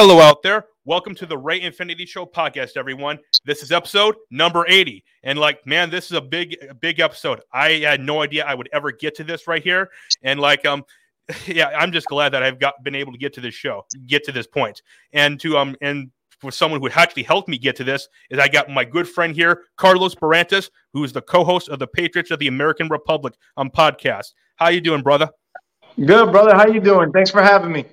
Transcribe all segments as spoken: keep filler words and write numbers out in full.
Hello out there. Welcome to the Ray Infinity Show podcast, everyone. This is episode number eighty. And like, man, this is a big, big episode. I had no idea I would ever get to this right here. And like, um, yeah, I'm just glad that I've got been able to get to this show, get to this point. And to, um, and for someone who actually helped me get to this is I got my good friend here, Carlos Barantes, who is the co-host of the Patriots of the American Republic um, podcast. How you doing, brother? Good, brother. How you doing? Thanks for having me.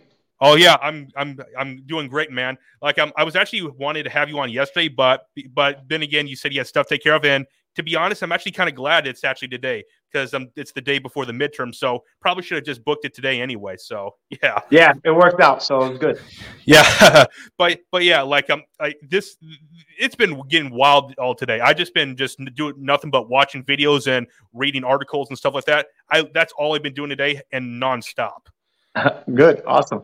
Oh yeah, I'm I'm I'm doing great, man. Like I'm, I was actually wanted to have you on yesterday, but but then again, you said you had stuff to take care of. And to be honest, I'm actually kind of glad it's actually today because um, it's the day before the midterm, so probably should have just booked it today anyway. So yeah, yeah, it worked out, so it was good. Yeah, but but yeah, like um, I, this it's been getting wild all today. I just been just doing nothing but watching videos and reading articles and stuff like that. I that's all I've been doing today and nonstop. Good, awesome.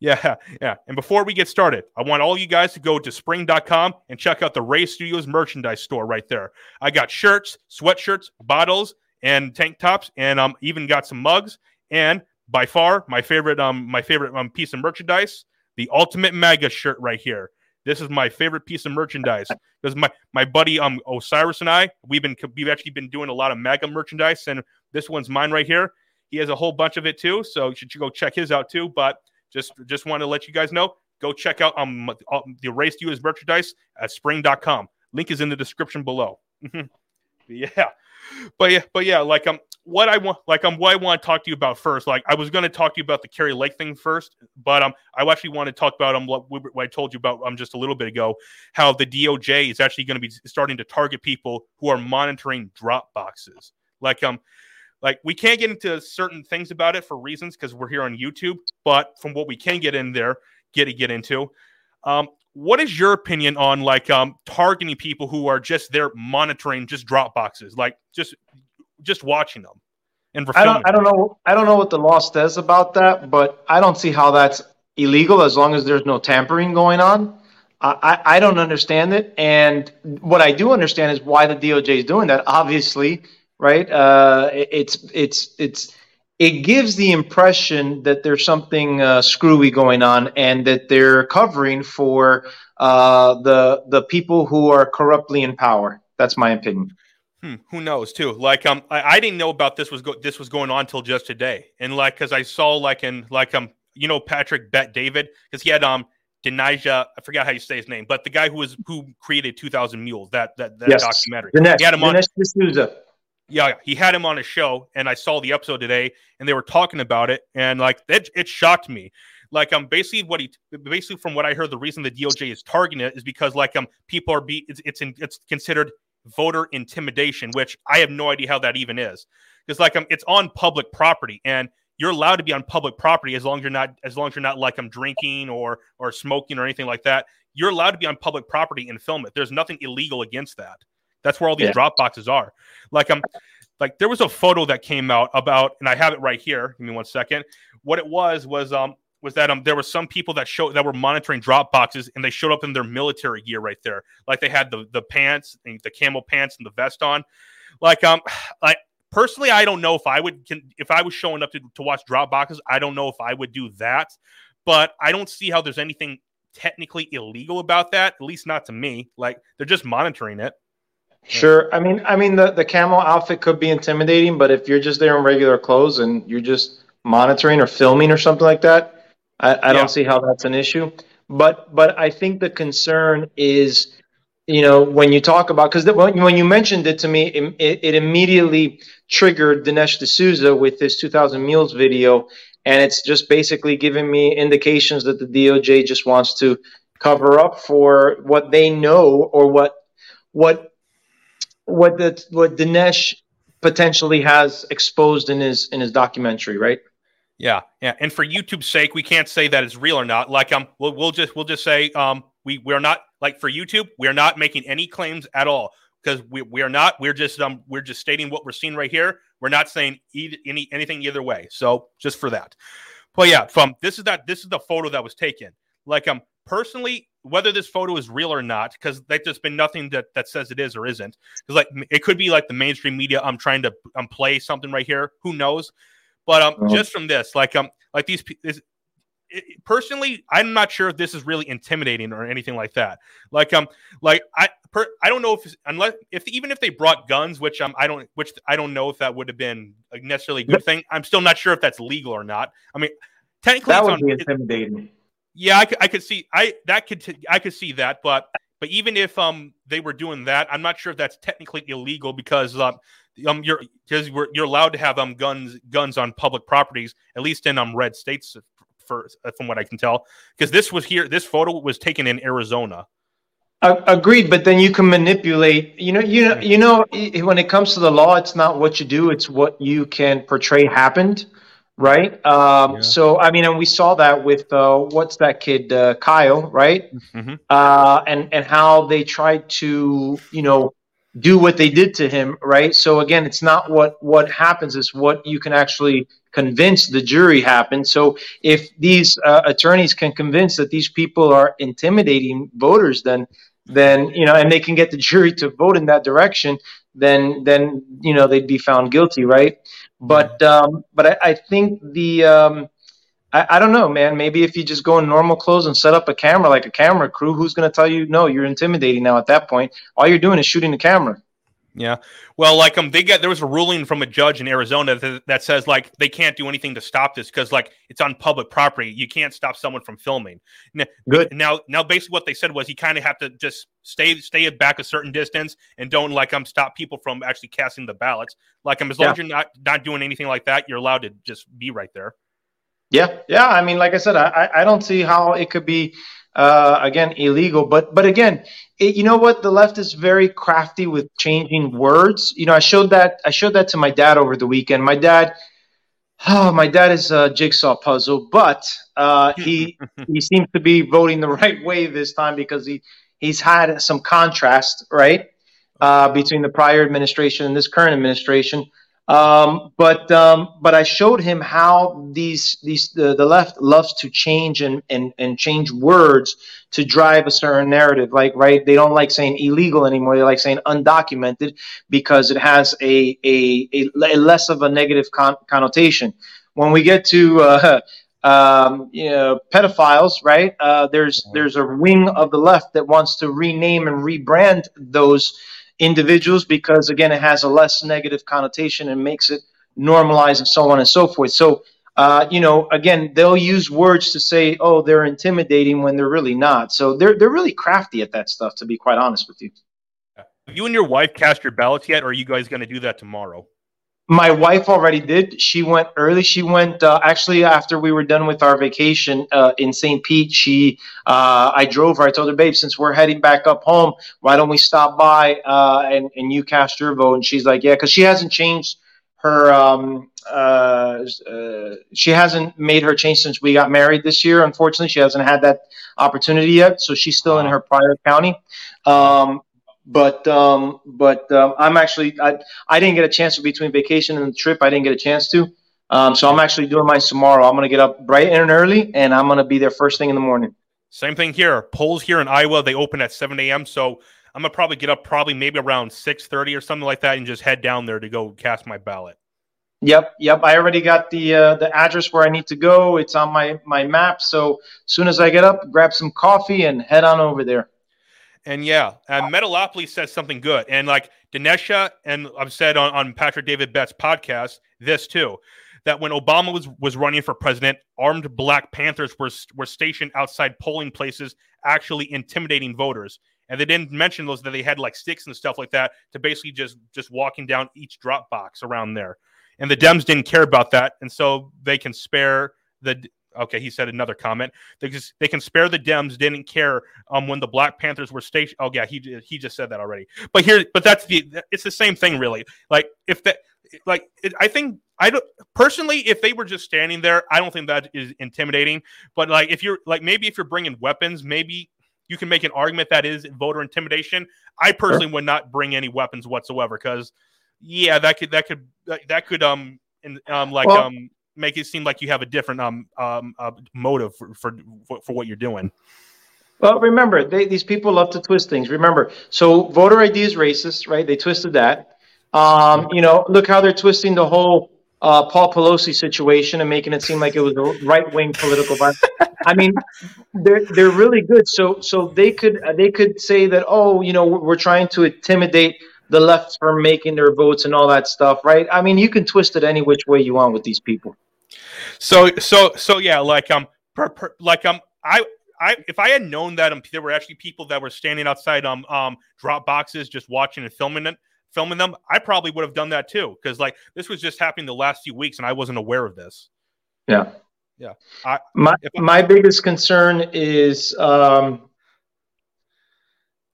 Yeah, yeah. And before we get started, I want all you guys to go to spring dot com and check out the Ray Studios merchandise store right there. I got shirts, sweatshirts, bottles, and tank tops, and um, even got some mugs. And by far, my favorite um, my favorite um, piece of merchandise, the Ultimate MAGA shirt right here. This is my favorite piece of merchandise because my, my buddy um Osiris and I we've been we've actually been doing a lot of MAGA merchandise, and this one's mine right here. He has a whole bunch of it too, so you should go check his out too. But Just just want to let you guys know, go check out um, the Ray Studios merchandise at spring dot com. Link is in the description below. yeah. But yeah, but yeah, like um what I want like um what I want to talk to you about first. Like I was going to talk to you about the Kari Lake thing first, but um I actually want to talk about um what, what I told you about um just a little bit ago, how the D O J is actually going to be starting to target people who are monitoring drop boxes. Like um Like, we can't get into certain things about it for reasons because we're here on YouTube, but from what we can get in there, get to get into, um, what is your opinion on, like, um, targeting people who are just there monitoring just drop boxes, like, just just watching them? And I don't, I don't know, I don't know what the law says about that, but I don't see how that's illegal as long as there's no tampering going on. I, I, I don't understand it, and what I do understand is why the D O J is doing that, obviously. Right. Uh, it's it's it's it gives the impression that there's something uh, screwy going on and that they're covering for uh, the the people who are corruptly in power. That's my opinion. Hmm, who knows, too? Like, um, I, I didn't know about this was go- this was going on till just today. And like because I saw like in like, um, you know, Patrick Bet David, because he had um Dinesh, I forgot how you say his name, but the guy who was who created two thousand Mules, that that, that yes. documentary. Dinesh, he had him on- Dinesh D'Souza. Yeah, he had him on a show, and I saw the episode today, and they were talking about it, and like it, it shocked me. Like, um, basically, what he basically from what I heard, the reason the D O J is targeting it is because like um, people are be it's it's, in, it's considered voter intimidation, which I have no idea how that even is, because like um, it's on public property, and you're allowed to be on public property as long as you're not as long as you're not like um drinking or or smoking or anything like that. You're allowed to be on public property and film it. There's nothing illegal against that. That's where all these yeah. drop boxes are. Like, um, like there was a photo that came out about, and I have it right here. Give me one second. What it was was um was that um there were some people that showed that were monitoring drop boxes, and they showed up in their military gear right there. Like they had the the pants and the camo pants and the vest on. Like um, like personally, I don't know if I would can, if I was showing up to to watch drop boxes. I don't know if I would do that, but I don't see how there's anything technically illegal about that. At least not to me. Like they're just monitoring it. Sure. I mean, I mean, the, the camo outfit could be intimidating, but if you're just there in regular clothes and you're just monitoring or filming or something like that, I, I yeah. don't see how that's an issue. But but I think the concern is, you know, when you talk about because when, when you mentioned it to me, it, it, it immediately triggered Dinesh D'Souza with this two thousand Mules video. And it's just basically giving me indications that the D O J just wants to cover up for what they know or what what. What the what Dinesh potentially has exposed in his in his documentary, right? Yeah, yeah. And for YouTube's sake, we can't say that it's real or not. Like um, we'll, we'll just we'll just say um, we we are not like for YouTube, we are not making any claims at all because we, we are not. We're just um we're just stating what we're seeing right here. We're not saying either, any anything either way. So just for that. But yeah, from this is that this is the photo that was taken. Like um, personally. Whether this photo is real or not, because there's been nothing that, that says it is or isn't. Because like it could be like the mainstream media. I'm um, trying to um, play something right here. Who knows? But um, oh. just from this, like um, like these, is, it, personally, I'm not sure if this is really intimidating or anything like that. Like, um, like I, per, I don't know if unless if even if they brought guns, which um, I don't, which I don't know if that would have been a necessarily good thing. I'm still not sure if that's legal or not. I mean, technically, that would be intimidating. Yeah, I could, I could see, I that could, I could see that, but but even if um they were doing that, I'm not sure if that's technically illegal because um. Um, you're because you're allowed to have um guns guns on public properties, at least in um red states, for from what I can tell. Because this was here, this photo was taken in Arizona. Uh, agreed, but then you can manipulate. You know, you know, you know. When it comes to the law, it's not what you do; it's what you can portray happened, right? Um, yeah. So I mean, and we saw that with uh, what's that kid, uh, Kyle, right? Mm-hmm. Uh, and and how they tried to, you know, do what they did to him, right? So again, it's not what what happens, it's what you can actually convince the jury happened. So if these uh, attorneys can convince that these people are intimidating voters, then then you know, and they can get the jury to vote in that direction, then then you know, they'd be found guilty, right? But um, but I, I think the um, I, I don't know, man. Maybe if you just go in normal clothes and set up a camera, like a camera crew, who's going to tell you, no, you're intimidating now at that point? All you're doing is shooting the camera. Yeah. Well, like um, they got there was a ruling from a judge in Arizona that, that says, like, they can't do anything to stop this because, like, it's on public property. You can't stop someone from filming. Now, Good. Now, now, basically what they said was you kind of have to just stay stay back a certain distance and don't, like, um, stop people from actually casting the ballots. Like, um, as long yeah. as you're not, not doing anything like that, you're allowed to just be right there. Yeah, yeah. I mean, like I said, I, I don't see how it could be, uh, again, illegal. But but again, it, you know what? The left is very crafty with changing words. You know, I showed that I showed that to my dad over the weekend. My dad, oh, my dad is a jigsaw puzzle, but uh, he he seems to be voting the right way this time because he, he's had some contrast, right, uh, between the prior administration and this current administration. Um, but um, but I showed him how these these the, the left loves to change and, and, and change words to drive a certain narrative. Like, right, they don't like saying illegal anymore. They like saying undocumented because it has a a, a, a less of a negative con- connotation. When we get to uh, um, you know, pedophiles, right? Uh, there's there's a wing of the left that wants to rename and rebrand those individuals because, again, it has a less negative connotation and makes it normalized and so on and so forth. So, uh, you know, again, they'll use words to say, oh, they're intimidating when they're really not. So they're they're really crafty at that stuff, to be quite honest with you. Have you and your wife cast your ballots yet, or are you guys going to do that tomorrow? My wife already did. She went early. She went uh, actually after we were done with our vacation uh, in Saint Pete. She, uh, I drove her. I told her, babe, since we're heading back up home, why don't we stop by uh, and and you cast your vote? And she's like, yeah, because she hasn't changed her. Um, uh, uh, she hasn't made her change since we got married this year. Unfortunately, she hasn't had that opportunity yet, so she's still in her prior county. Um, But um, but um, I'm actually I, I didn't get a chance to between vacation and the trip. I didn't get a chance to. Um, so I'm actually doing mine tomorrow. I'm going to get up bright and early, and I'm going to be there first thing in the morning. Same thing here. Polls here in Iowa, they open at seven a.m. So I'm going to probably get up probably maybe around six thirty or something like that and just head down there to go cast my ballot. Yep, yep. I already got the uh, the address where I need to go. It's on my, my map. So as soon as I get up, grab some coffee and head on over there. And yeah, and Metalopoly says something good. And like Dinesh, and I've said on, on Patrick David Bet's podcast, this too, that when Obama was, was running for president, armed Black Panthers were were stationed outside polling places, actually intimidating voters. And they didn't mention those, that they had like sticks and stuff like that to basically just, just walking down each drop box around there. And the Dems didn't care about that. And so they can spare the... Okay, he said another comment. They just they can spare the Dems. Didn't care um, when the Black Panthers were stationed. Oh yeah, he he just said that already. But here, but that's the it's the same thing really. Like if that, like it, I think I don't personally. If they were just standing there, I don't think that is intimidating. But like if you're like maybe if you're bringing weapons, maybe you can make an argument that is voter intimidation. I personally sure. would not bring any weapons whatsoever because yeah, that could that could that could um and um like well, um. make it seem like you have a different um um uh, motive for, for for what you're doing. Well, remember, they, these people love to twist things. Remember, so voter I D is racist, right? They twisted that. Um, you know, look how they're twisting the whole uh, Paul Pelosi situation and making it seem like it was a right-wing political violence. I mean, they're they're really good. So so they could they could say that, oh, you know, we're trying to intimidate the left from making their votes and all that stuff, right? I mean, you can twist it any which way you want with these people. So so so yeah, like um, per, per, like um, I. I, if I had known that um, there were actually people that were standing outside um, um, drop boxes just watching and filming it, filming them, I probably would have done that too. Because like this was just happening the last few weeks, and I wasn't aware of this. Yeah, yeah. I, my I, my biggest concern is um,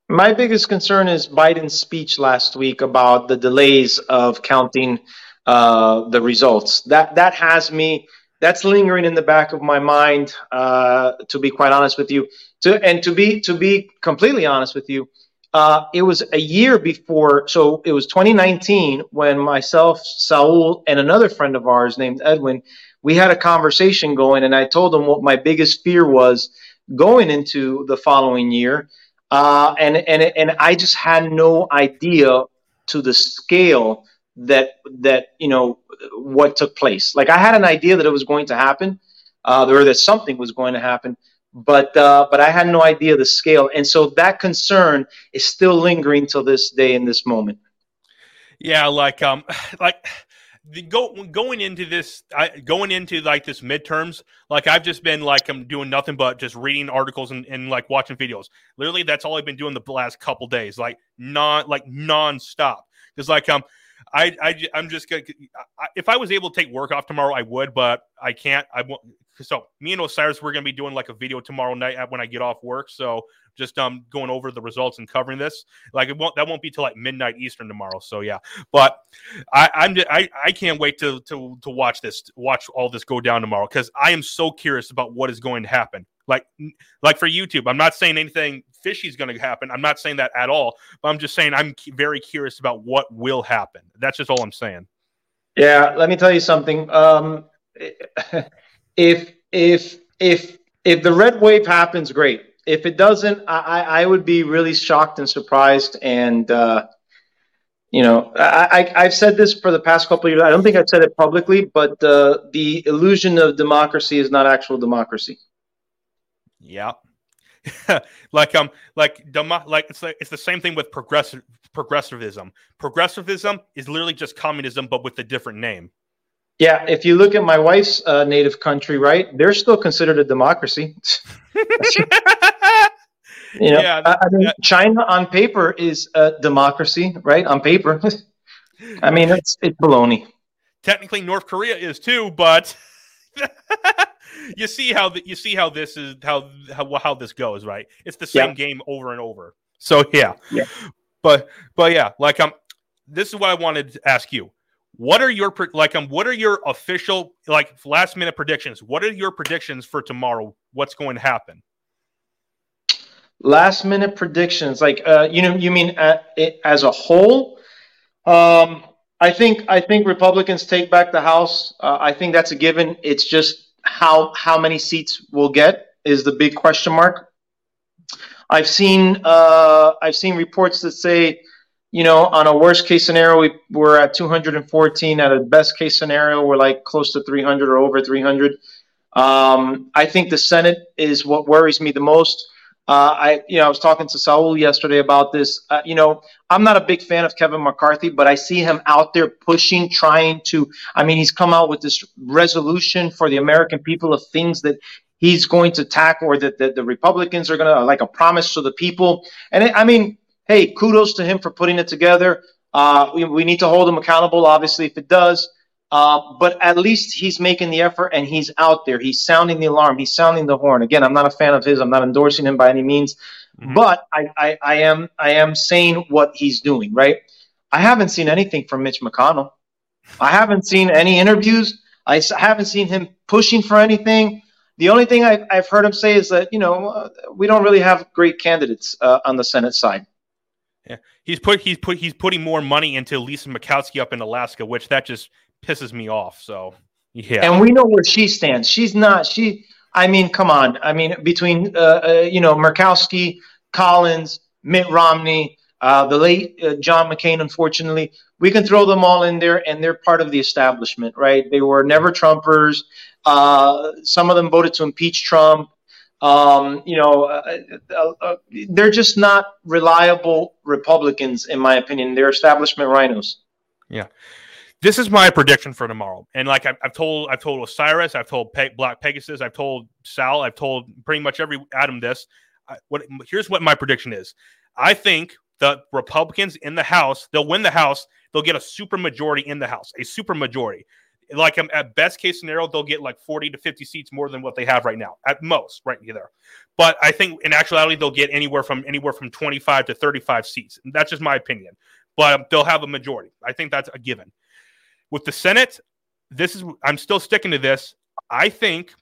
my biggest concern is Biden's speech last week about the delays of counting uh, the results. That that has me. That's lingering in the back of my mind, uh, to be quite honest with you. To, and to be to be completely honest with you, uh, it was a year before. So it was twenty nineteen when myself, Saul, and another friend of ours named Edwin, we had a conversation going, and I told him what my biggest fear was going into the following year. Uh, and, and, and I just had no idea to the scale that that you know what took place. Like I had an idea that it was going to happen, uh, or that something was going to happen, but uh, but I had no idea the scale, and so that concern is still lingering till this day in this moment. Yeah, like um, like the go going into this, I, going into like this midterms. Like I've just been like I'm doing nothing but just reading articles and, and like watching videos. Literally, that's all I've been doing the last couple days. Like non like nonstop. It's like um. I, I, I'm just going to – if I was able to take work off tomorrow, I would, but I can't. I won't. So me and Osiris, we're going to be doing like a video tomorrow night when I get off work. So just um going over the results and covering this. Like it won't – that won't be till like midnight Eastern tomorrow. So, yeah. But I, I'm I, I can't wait to, to, to watch this – watch all this go down tomorrow because I am so curious about what is going to happen. Like, like for YouTube, I'm not saying anything fishy is going to happen. I'm not saying that at all. But I'm just saying I'm very curious about what will happen. That's just all I'm saying. Yeah, let me tell you something. Um, if if if if the red wave happens, great. If it doesn't, I, I would be really shocked and surprised. And uh, you know, I, I I've said this for the past couple of years. I don't think I've said it publicly, but uh, the illusion of democracy is not actual democracy. Yeah, like um, like demo, like it's like it's the same thing with progressive progressivism. Progressivism is literally just communism, but with a different name. Yeah, if you look at my wife's uh, native country, right, they're still considered a democracy. you know, yeah, I, I mean, yeah. China on paper is a democracy, right? On paper, I mean, it's it's baloney. Technically, North Korea is too, but. You see how the, you see how this is how how, how this goes, right? It's the same yeah. game over and over. So yeah. yeah, but but yeah, like um, this is what I wanted to ask you. What are your like um, what are your official like last minute predictions? What are your predictions for tomorrow? What's going to happen? Last minute predictions, like uh, you know, you mean uh, it, as a whole? Um, I think I think Republicans take back the House. Uh, I think that's a given. It's just. How how many seats we'll get is the big question mark. I've seen uh, I've seen reports that say, you know, on a worst case scenario we, we're at two hundred fourteen. At a best case scenario we're like close to three hundred or over three hundred. Um, I think the Senate is what worries me the most. Uh, I you know I was talking to Saul yesterday about this. Uh, you know I'm not a big fan of Kevin McCarthy, but I see him out there pushing, trying to. I mean, he's come out with this resolution for the American people of things that he's going to tackle, or that, that the Republicans are going to like a promise to the people. And it, I mean, hey, kudos to him for putting it together. Uh, we we need to hold him accountable, obviously, if it does. Uh, but at least he's making the effort and he's out there. He's sounding the alarm. He's sounding the horn. Again, I'm not a fan of his. I'm not endorsing him by any means. Mm-hmm. But I, I, I am I am saying what he's doing, right? I haven't seen anything from Mitch McConnell. I haven't seen any interviews. I haven't seen him pushing for anything. The only thing I've, I've heard him say is that, you know, uh, we don't really have great candidates uh, on the Senate side. Yeah, he's put he's put he's putting more money into Lisa Murkowski up in Alaska, which that just pisses me off. So yeah, and we know where she stands. She's not. She. I mean, come on. I mean, between uh, uh, you know Murkowski, Collins, Mitt Romney, uh, the late uh, John McCain, unfortunately, we can throw them all in there, and they're part of the establishment, right? They were never Trumpers. Uh, some of them voted to impeach Trump. Um, you know, uh, uh, uh, they're just not reliable Republicans, in my opinion. They're establishment rhinos. Yeah. This is my prediction for tomorrow. And like I've, I've told, I've told Osiris, I've told Pe- Black Pegasus, I've told Sal, I've told pretty much every Adam this. I, what, here's what my prediction is. I think the Republicans in the House, they'll win the House. They'll get a super majority in the House, a super majority. Like at best case scenario, they'll get like forty to fifty seats more than what they have right now at most right there. But I think in actuality, they'll get anywhere from anywhere from twenty-five to thirty-five seats. And that's just my opinion, but they'll have a majority. I think that's a given. With the Senate, this is I'm still sticking to this. I think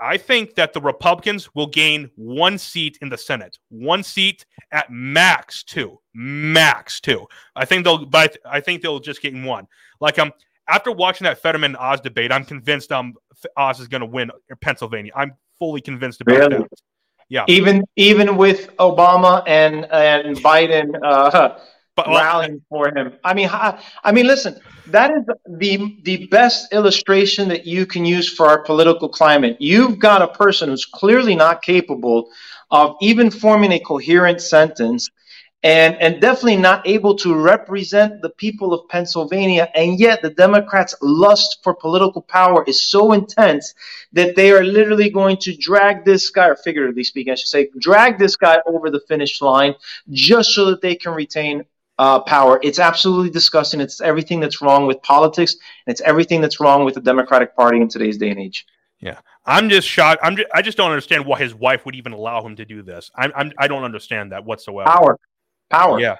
I think that the Republicans will gain one seat in the Senate. One seat at max two. Max two. I think they'll but I think they'll just get one. Like um after watching that Fetterman and Oz debate, I'm convinced um Oz is gonna win Pennsylvania. I'm fully convinced about really? that. Yeah. Even even with Obama and and Biden uh But, well, rallying for him. I mean, I, I mean, listen, that is the the best illustration that you can use for our political climate. You've got a person who's clearly not capable of even forming a coherent sentence and, and definitely not able to represent the people of Pennsylvania. And yet the Democrats' lust for political power is so intense that they are literally going to drag this guy, or figuratively speaking, I should say, drag this guy over the finish line just so that they can retain Uh, power. It's absolutely disgusting. It's everything that's wrong with politics, and it's everything that's wrong with the Democratic Party in today's day and age. Yeah, I'm just shocked. I'm just, I just don't understand why his wife would even allow him to do this. I'm, I'm I don't understand that whatsoever. Power, power. Yeah,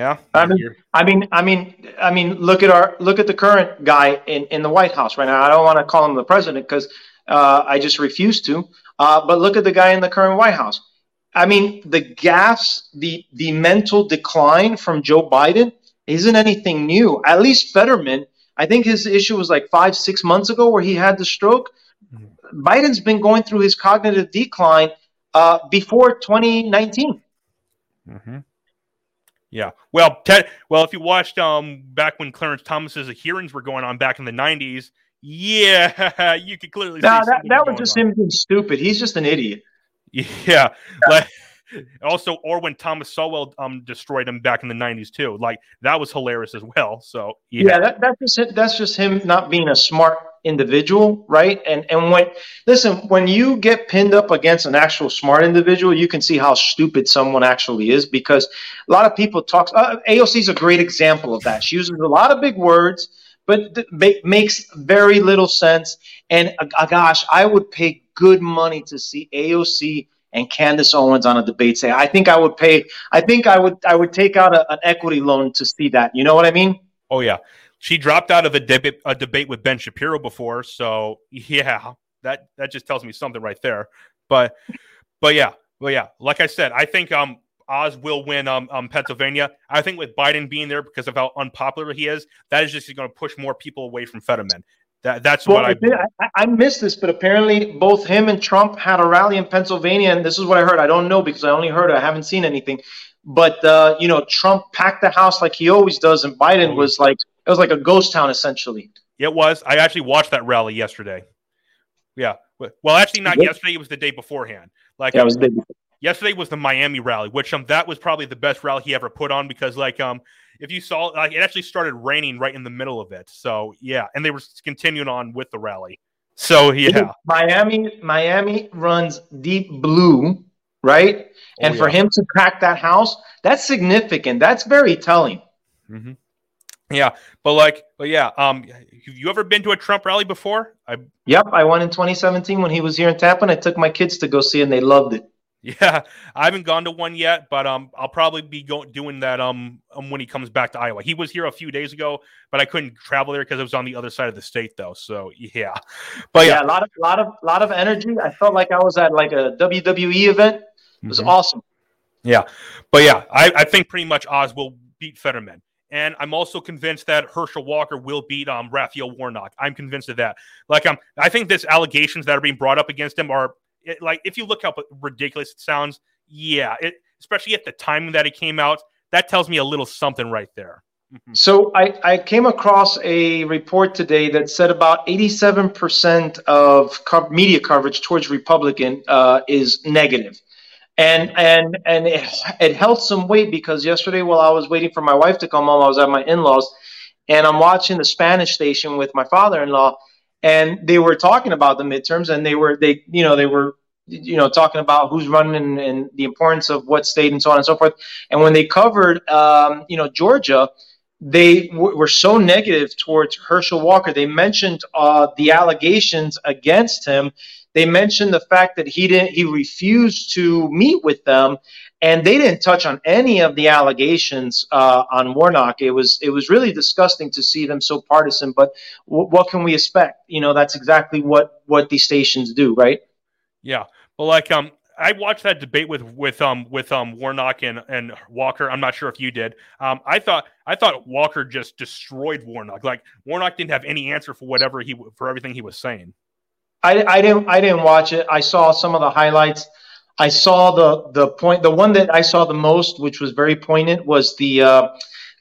yeah. I mean, I mean, I mean, I mean, look at our look at the current guy in, in the White House right now. I don't want to call him the president because uh, I just refuse to. Uh, but look at the guy in the current White House. I mean, the gaffes, the, the mental decline from Joe Biden isn't anything new. At least Fetterman, I think his issue was like five, six months ago where he had the stroke. Mm-hmm. Biden's been going through his cognitive decline uh, before twenty nineteen. Mm-hmm. Yeah. Well, Ted, well, if you watched um, back when Clarence Thomas's hearings were going on back in the nineties, yeah, you could clearly nah, see that. That was just on. Him being stupid. He's just an idiot. Yeah. Like, also, or when Thomas Sowell um, destroyed him back in the nineties too, like that was hilarious as well. So yeah, yeah that, that's just it. That's just him not being a smart individual, right? And and when listen, when you get pinned up against an actual smart individual, you can see how stupid someone actually is because a lot of people talk. Uh, A O C is a great example of that. She uses a lot of big words, but th- ba- makes very little sense. And uh, gosh, I would pay good money to see A O C and Candace Owens on a debate say, I think I would pay, I think I would, I would take out a, an equity loan to see that. You know what I mean? Oh yeah. She dropped out of a, deb- a debate with Ben Shapiro before. So yeah, that, that just tells me something right there. But, but yeah, well, yeah, like I said, I think, um, Oz will win um, um, Pennsylvania. I think with Biden being there because of how unpopular he is, that is just going to push more people away from Fetterman. That, that's well, what I, did, I I missed this, but apparently both him and Trump had a rally in Pennsylvania, and this is what I heard. I don't know because I only heard it. I haven't seen anything. But, uh, you know, Trump packed the house like he always does, and Biden was like – it was like a ghost town essentially. It was. I actually watched that rally yesterday. Yeah. Well, actually not yesterday. It was the day beforehand. Like yeah, it was the day before. Yesterday was the Miami rally, which um that was probably the best rally he ever put on because like um if you saw like it actually started raining right in the middle of it. So yeah, and they were continuing on with the rally. So yeah, Miami Miami runs deep blue, right? Oh, and yeah. For him to crack that house, that's significant. That's very telling. Mm-hmm. Yeah, but like, but yeah, um, have you ever been to a Trump rally before? I yep, I went in twenty seventeen when he was here in Tampa, and I took my kids to go see, and they loved it. Yeah, I haven't gone to one yet, but um, I'll probably be going doing that um, um when he comes back to Iowa. He was here a few days ago, but I couldn't travel there because it was on the other side of the state, though. So yeah, but yeah, yeah a lot of lot of lot of energy. I felt like I was at like a W W E event. It was mm-hmm. awesome. Yeah, but yeah, I, I think pretty much Oz will beat Fetterman, and I'm also convinced that Herschel Walker will beat um Raphael Warnock. I'm convinced of that. Like um, I think these allegations that are being brought up against him are. It, like if you look how ridiculous it sounds, yeah, it, especially at the time that it came out, that tells me a little something right there. Mm-hmm. So I, I came across a report today that said about eighty-seven percent of co- media coverage towards Republican uh, is negative. And and and it, it held some weight, because yesterday while I was waiting for my wife to come home, I was at my in-laws, and I'm watching the Spanish station with my father-in-law, and they were talking about the midterms, and they were they you know they were you know talking about who's running and, and the importance of what state and so on and so forth. And when they covered um, you know Georgia, they w- were so negative towards Herschel Walker. They mentioned uh, the allegations against him. They mentioned the fact that he didn't, he refused to meet with them, and they didn't touch on any of the allegations uh, on Warnock. It was it was really disgusting to see them so partisan. But w- what can we expect? You know, that's exactly what what these stations do, right? Yeah, but like um, I watched that debate with with um with um Warnock and, and Walker. I'm not sure if you did. Um, I thought I thought Walker just destroyed Warnock. Like Warnock didn't have any answer for whatever he for everything he was saying. I, I didn't. I didn't watch it. I saw some of the highlights. I saw the the point. The one that I saw the most, which was very poignant, was the uh,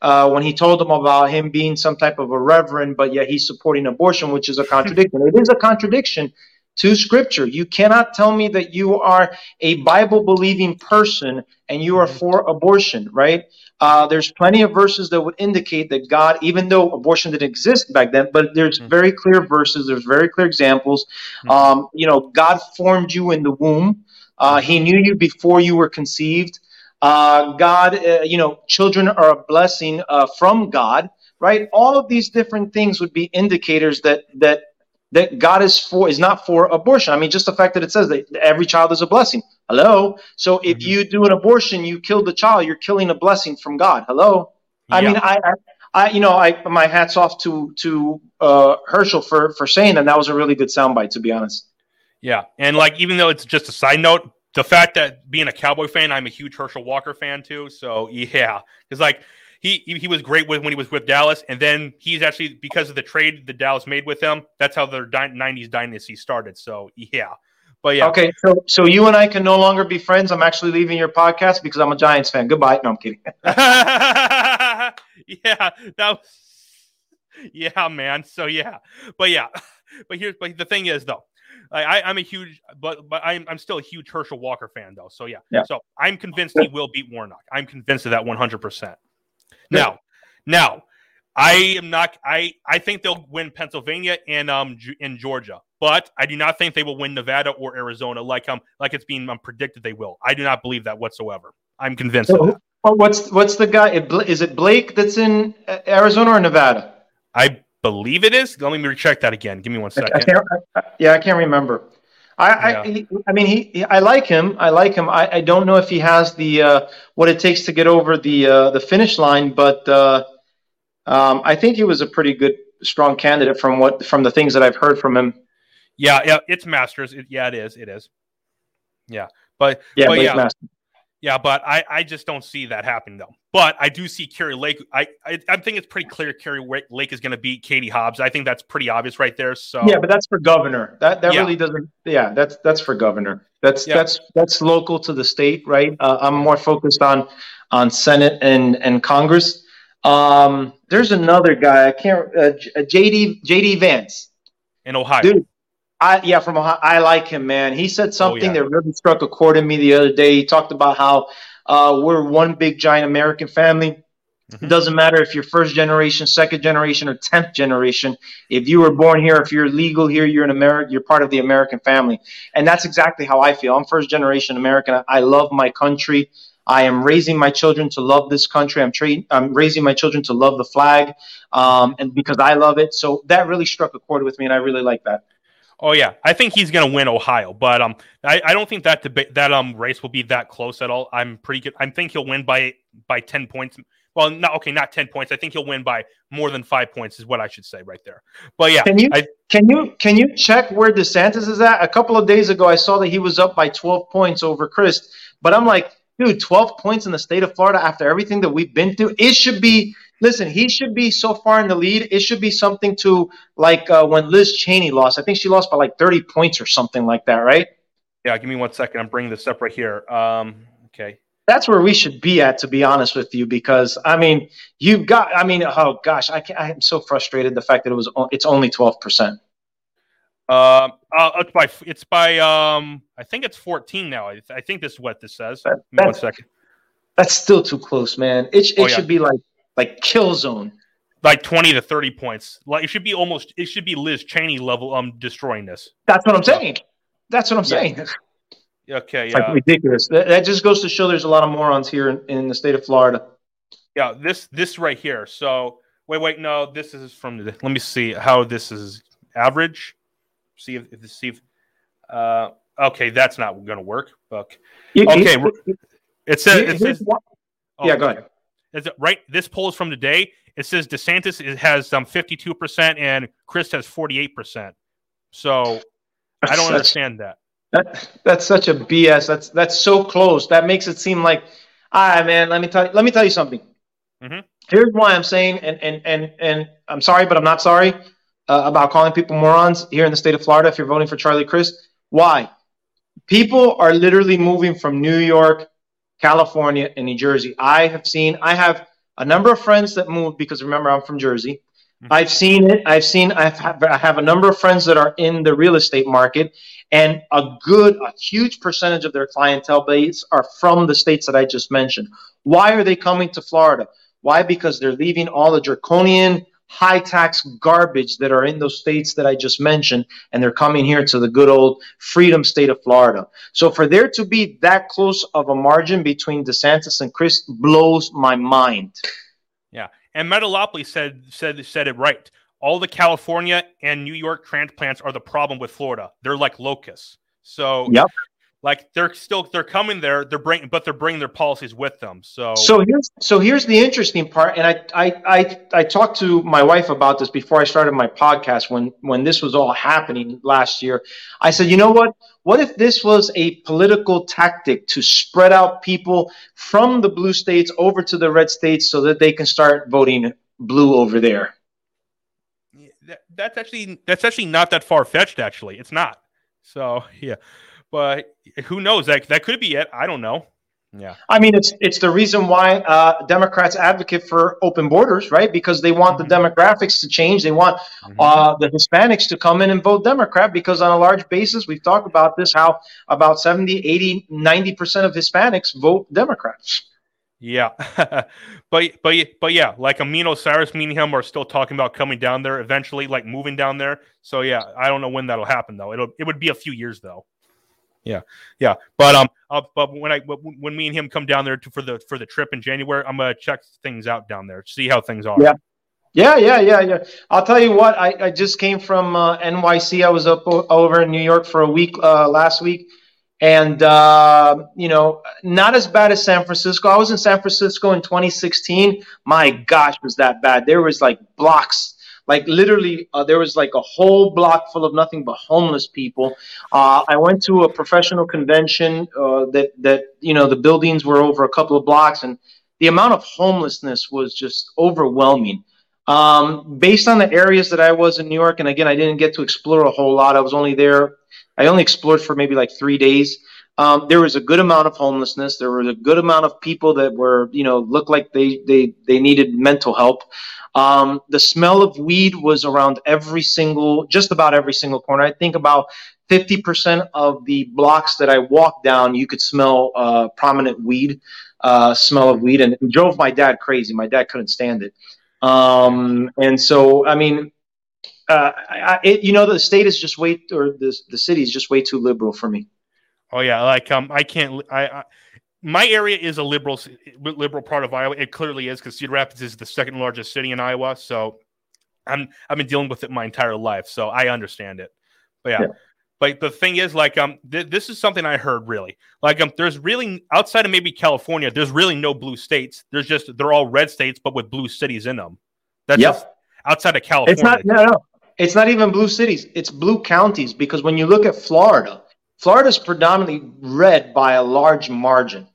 uh, when he told them about him being some type of a reverend, but yet he's supporting abortion, which is a contradiction. It is a contradiction to Scripture. You cannot tell me that you are a Bible-believing person and you are for abortion, right? Uh, there's plenty of verses that would indicate that God, even though abortion didn't exist back then, but there's mm-hmm. very clear verses, there's very clear examples. Mm-hmm. Um, you know, God formed you in the womb. Uh, he knew you before you were conceived. Uh, God, uh, you know, children are a blessing uh, from God, right? All of these different things would be indicators that that that God is for is not for abortion. I mean, just the fact that it says that every child is a blessing. Hello. So if mm-hmm. you do an abortion, you kill the child, you're killing a blessing from God. Hello. Yeah. I mean, I, I, I, you know, I, my hat's off to, to, uh, Herschel for, for saying that. That was a really good soundbite, to be honest. Yeah. And like, even though it's just a side note, the fact that being a Cowboy fan, I'm a huge Herschel Walker fan too. So yeah, it's like, He he was great with when he was with Dallas, and then he's actually, because of the trade that Dallas made with him, that's how their nineties dynasty started. So yeah, but yeah. Okay, so so you and I can no longer be friends. I'm actually leaving your podcast because I'm a Giants fan. Goodbye. No, I'm kidding. yeah, that was, yeah, man. So yeah, but yeah, but here's but the thing is though, I, I'm a huge, but but I'm I'm still a huge Herschel Walker fan though. So yeah, yeah. So I'm convinced he will beat Warnock. I'm convinced of that one hundred percent. Now, now, I am not. I, I think they'll win Pennsylvania and um in Georgia, but I do not think they will win Nevada or Arizona like um like it's being um, predicted they will. I do not believe that whatsoever. I'm convinced so, of that. Well, what's what's the guy? Is it Blake that's in Arizona or Nevada? I believe it is. Let me recheck that again. Give me one second. I can't, I, yeah, I can't remember. I, yeah. I, he, I mean, he. I like him. I like him. I, I don't know if he has the uh, what it takes to get over the uh, the finish line, but uh, um, I think he was a pretty good, strong candidate from what from the things that I've heard from him. Yeah, yeah, it's Masters. It, yeah, it is. It is. Yeah, but yeah, but yeah, yeah, but I, I just don't see that happening though. But I do see Kari Lake. I, I I think it's pretty clear Kari Lake is going to beat Katie Hobbs. I think that's pretty obvious right there. So yeah, but that's for governor. That that yeah. really doesn't. Yeah, that's that's for governor. That's yeah. that's that's local to the state, right? Uh, I'm more focused on on Senate and and Congress. Um, there's another guy. I can't. Uh, J D J D Vance in Ohio. Dude, I yeah from Ohio. I like him, man. He said something oh, yeah. that really struck a chord in me the other day. He talked about how. Uh, we're one big, giant American family. Mm-hmm. It doesn't matter if you're first generation, second generation, or tenth generation. If you were born here, if you're legal here, you're an American. You're part of the American family, and that's exactly how I feel. I'm first generation American. I, I love my country. I am raising my children to love this country. I'm tra- I'm raising my children to love the flag, um, and because I love it. So that really struck a chord with me, and I really like that. Oh yeah, I think he's going to win Ohio, but um, I, I don't think that debate that um race will be that close at all. I'm pretty good. I think he'll win by by ten points. Well, not okay, not ten points. I think he'll win by more than five points is what I should say right there. But yeah, can you I, can you can you check where DeSantis is at? A couple of days ago, I saw that he was up by twelve points over Crist, but I'm like, dude, twelve points in the state of Florida after everything that we've been through. It should be. Listen, he should be so far in the lead. It should be something to like uh, when Liz Cheney lost. I think she lost by like thirty points or something like that, right? Yeah, give me one second. I'm bringing this up right here. Um, okay. that's where we should be at, to be honest with you, because, I mean, you've got, I mean, oh, gosh, I can't, I am so frustrated the fact that it was, it's only twelve percent. Um, uh, it's by, it's by, um, I think it's fourteen now. I, I think this is what this says. That, One second. That's still too close, man. It, it oh, yeah. should be like, like kill zone. Like twenty to thirty points. Like, it should be almost, it should be Liz Cheney level, um, destroying this. That's what I'm saying. That's what I'm yeah. saying. Okay. It's yeah. like ridiculous. That, that just goes to show there's a lot of morons here in, in the state of Florida. Yeah. This, this right here. So wait, wait, no, this is from the, let me see how this is average. See if, if see if, uh, okay. That's not going to work. Okay. Okay. It says, it says oh, yeah, go ahead. Is it right? This poll is from today. It says DeSantis is, has um, fifty-two percent and Crist has forty-eight percent. So that's I don't such, understand that. that. That's such a B S. That's that's so close. That makes it seem like, ah, right, man, let me tell you, let me tell you something. Mm-hmm. Here's why I'm saying, and, and, and, and I'm sorry, but I'm not sorry uh, about calling people morons here in the state of Florida if you're voting for Charlie Crist. Why? People are literally moving from New York, California, and New Jersey. I have seen, I have a number of friends that moved because, remember, I'm from Jersey. Mm-hmm. I've seen it. I've seen, I've have, I have a number of friends that are in the real estate market, and a good, a huge percentage of their clientele base are from the states that I just mentioned. Why are they coming to Florida? Why? Because they're leaving all the draconian, high tax garbage that are in those states that I just mentioned, and they're coming here to the good old freedom state of Florida. So for there to be that close of a margin between DeSantis and Crist blows my mind. Yeah, and Metalopoly said said said it right. All the California and New York transplants are the problem with Florida. They're like locusts. So yep. Like they're still they're coming there, they're bringing, but they're bringing their policies with them. So, so here's so here's the interesting part. And I I I, I talked to my wife about this before I started my podcast when when this was all happening last year. I said, you know what? What if this was a political tactic to spread out people from the blue states over to the red states so that they can start voting blue over there? That, that's actually that's actually not that far fetched. Actually, it's not. So yeah. But who knows? That that could be it. I don't know. Yeah. I mean, it's it's the reason why uh, Democrats advocate for open borders, right? Because they want mm-hmm. the demographics to change. They want mm-hmm. uh, the Hispanics to come in and vote Democrat because on a large basis, we've talked about this, how about seventy, eighty, ninety percent of Hispanics vote Democrats. Yeah. but, but, but yeah, like Amin Osiris, me and him are still talking about coming down there eventually, like moving down there. So yeah, I don't know when that'll happen, though. It'll It would be a few years, though. Yeah, yeah, but um, I'll, but when I when me and him come down there to, for the for the trip in January, I'm gonna check things out down there, see how things are. Yeah, yeah, yeah, yeah, yeah. I'll tell you what, I, I just came from uh, N Y C. I was up o- over in New York for a week uh, last week, and uh, you know, not as bad as San Francisco. I was in San Francisco in twenty sixteen. My gosh, was that bad? There was like blocks. Like literally, uh, there was like a whole block full of nothing but homeless people. Uh, I went to a professional convention uh, that, that, you know, the buildings were over a couple of blocks, and the amount of homelessness was just overwhelming. Um, based on the areas that I was in New York, and again, I didn't get to explore a whole lot. I was only there. I only explored for maybe like three days. Um, there was a good amount of homelessness. There was a good amount of people that were, you know, looked like they, they, they needed mental help. Um, the smell of weed was around every single, just about every single corner. I think about fifty percent of the blocks that I walked down, you could smell uh, prominent weed, uh, smell of weed, and it drove my dad crazy. My dad couldn't stand it. Um, and so, I mean, uh, I, it, you know, the state is just way, or the the city is just way too liberal for me. Oh yeah, like um, I can't. I, I my area is a liberal liberal part of Iowa. It clearly is, because Cedar Rapids is the second largest city in Iowa. So I'm I've been dealing with it my entire life, so I understand it. But yeah, yeah. But the thing is, like um, th- this is something I heard really. Like um, there's really outside of maybe California, there's really no blue states. There's just they're all red states, but with blue cities in them. That's yep. just outside of California. It's not no, no. It's not even blue cities. It's blue counties, because when you look at Florida. Florida is predominantly red by a large margin.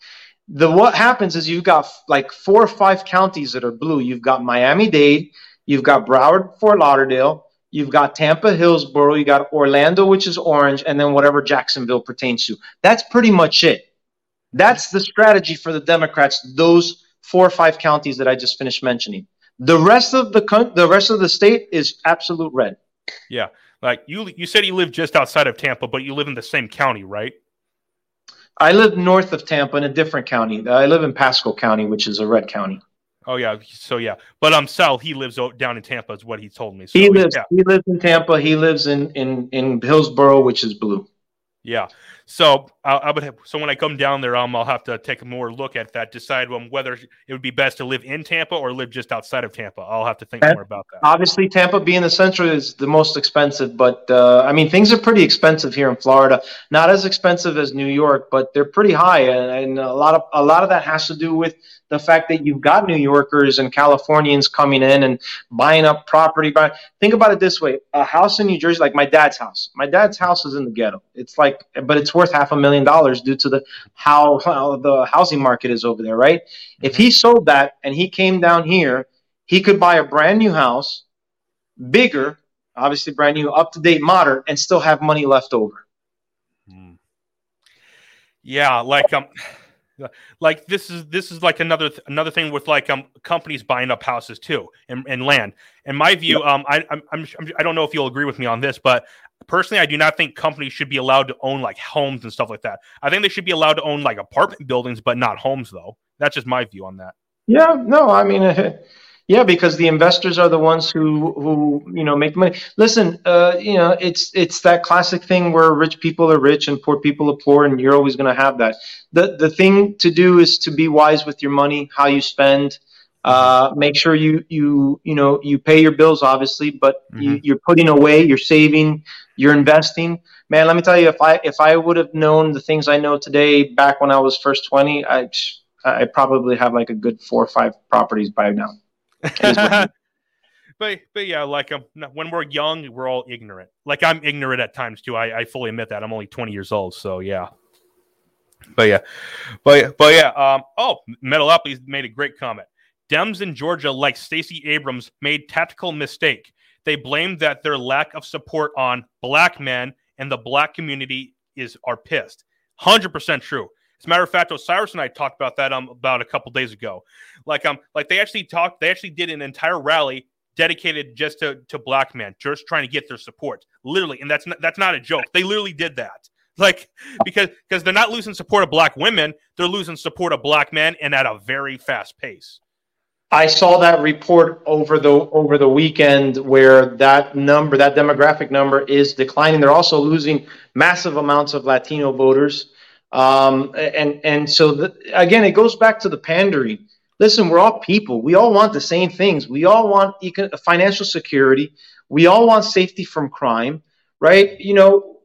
The what happens is you've got like four or five counties that are blue. You've got Miami-Dade, you've got Broward, Fort Lauderdale, you've got Tampa, Hillsborough, you got Orlando, which is orange, and then whatever Jacksonville pertains to. That's pretty much it. That's the strategy for the Democrats, those four or five counties that I just finished mentioning. The rest of the con- the rest of the state is absolute red. Yeah. Like you you said you live just outside of Tampa, but you live in the same county, right? I live north of Tampa in a different county. I live in Pasco County, which is a red county. Oh, yeah. So, yeah. But um, Sal, he lives down in Tampa is what he told me. So, he lives yeah. He lives in Tampa. He lives in, in, in Hillsborough, which is blue. Yeah. So I, I would have, so when I come down there, um, I'll have to take a more look at that, decide um, whether it would be best to live in Tampa or live just outside of Tampa. I'll have to think and more about that. Obviously, Tampa being the center is the most expensive, but uh, I mean, things are pretty expensive here in Florida. Not as expensive as New York, but they're pretty high, and, and a lot of a lot of that has to do with the fact that you've got New Yorkers and Californians coming in and buying up property. But think about it this way: a house in New Jersey, like my dad's house. My dad's house is in the ghetto. It's like, but it's worth half a million dollars due to the how, how the housing market is over there, right? Mm-hmm. If he sold that and he came down here, he could buy a brand new house, bigger, obviously brand new, up to date, modern, and still have money left over. Mm. Yeah, like um. Like this is this is like another th- another thing with like um companies buying up houses too and, and land. In my view, yep. um I I'm, I'm I don't know if you'll agree with me on this, but personally, I do not think companies should be allowed to own like homes and stuff like that. I think they should be allowed to own like apartment buildings, but not homes, though. That's just my view on that. Yeah, no, I mean, uh, yeah, because the investors are the ones who who you know make money. Listen, uh, you know, it's it's that classic thing where rich people are rich and poor people are poor, and you're always going to have that. The the thing to do is to be wise with your money, how you spend. Uh, make sure you, you, you know, you pay your bills, obviously, but mm-hmm. you, you're putting away, you're saving, you're investing, man. Let me tell you, if I, if I would have known the things I know today, back when I was first twenty, I, I probably have like a good four or five properties by now. But, but yeah, like um, when we're young, we're all ignorant. Like I'm ignorant at times too. I, I fully admit that. I'm only twenty years old. So yeah. But yeah, but, but yeah. Um, oh, Metalopoly made a great comment. Dems in Georgia, like Stacey Abrams, made tactical mistake. They blamed that their lack of support on black men and the black community is are pissed. one hundred percent true. As a matter of fact, Osiris and I talked about that um about a couple days ago. Like um like they actually talked, they actually did an entire rally dedicated just to, to black men, just trying to get their support. Literally, and that's not, that's not a joke. They literally did that. Like because because they're not losing support of black women, they're losing support of black men, and at a very fast pace. I saw that report over the over the weekend where that number, that demographic number, is declining. They're also losing massive amounts of Latino voters, um, and and so the, again, it goes back to the pandering. Listen, we're all people. We all want the same things. We all want econ- financial security. We all want safety from crime, right? You know,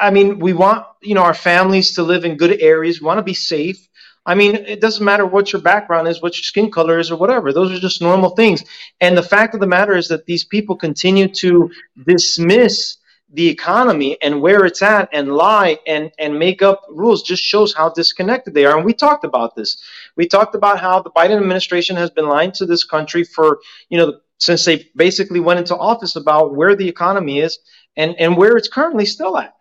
I mean, we want you know our families to live in good areas. We want to be safe. I mean, it doesn't matter what your background is, what your skin color is, or whatever. Those are just normal things. And the fact of the matter is that these people continue to dismiss the economy and where it's at and lie and, and make up rules. Just shows how disconnected they are. And we talked about this. We talked about how the Biden administration has been lying to this country for, you know, since they basically went into office about where the economy is and, and where it's currently still at.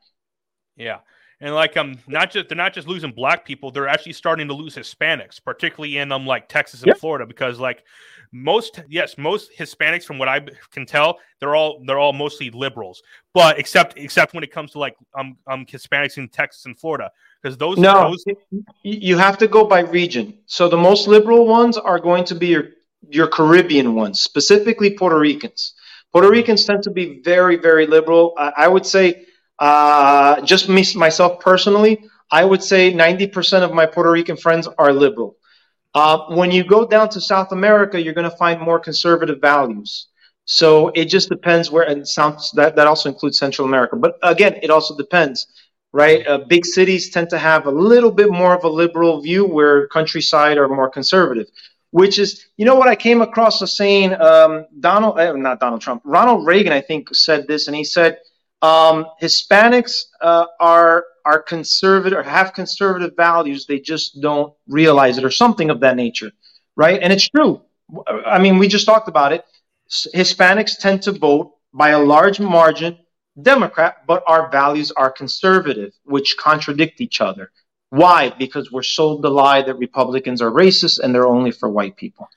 Yeah. And like um, not just they're not just losing black people; they're actually starting to lose Hispanics, particularly in um like Texas and yep. Florida, because like most yes, most Hispanics, from what I can tell, they're all they're all mostly liberals, but except except when it comes to like um um Hispanics in Texas and Florida, because those no, those... you have to go by region. So the most liberal ones are going to be your your Caribbean ones, specifically Puerto Ricans. Puerto Ricans tend to be very very liberal. I, I would say. Uh, just me, myself personally, I would say ninety percent of my Puerto Rican friends are liberal. Uh, when you go down to South America, you're going to find more conservative values. So it just depends where, and South, that, that also includes Central America. But again, it also depends, right? Uh, big cities tend to have a little bit more of a liberal view, where countryside are more conservative. Which is, you know what, I came across a saying, um, Donald, uh, not Donald Trump, Ronald Reagan, I think, said this, and he said, Um, Hispanics uh, are are conservative or have conservative values. They just don't realize it, or something of that nature, right? And it's true. I mean, we just talked about it. Hispanics tend to vote by a large margin Democrat, but our values are conservative, which contradict each other. Why? Because we're sold the lie that Republicans are racist and they're only for white people.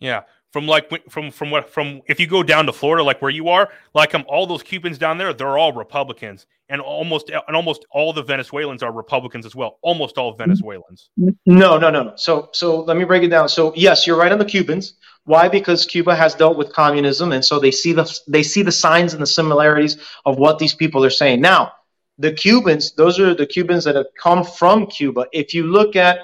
Yeah. From like from from what from if you go down to Florida, like where you are, like um, all those Cubans down there, they're all Republicans, and almost and almost all the Venezuelans are Republicans as well. Almost all Venezuelans. No, no, no, no. So so let me break it down. So yes, you're right on the Cubans. Why? Because Cuba has dealt with communism, and so they see the they see the signs and the similarities of what these people are saying. Now, the Cubans, those are the Cubans that have come from Cuba. If you look at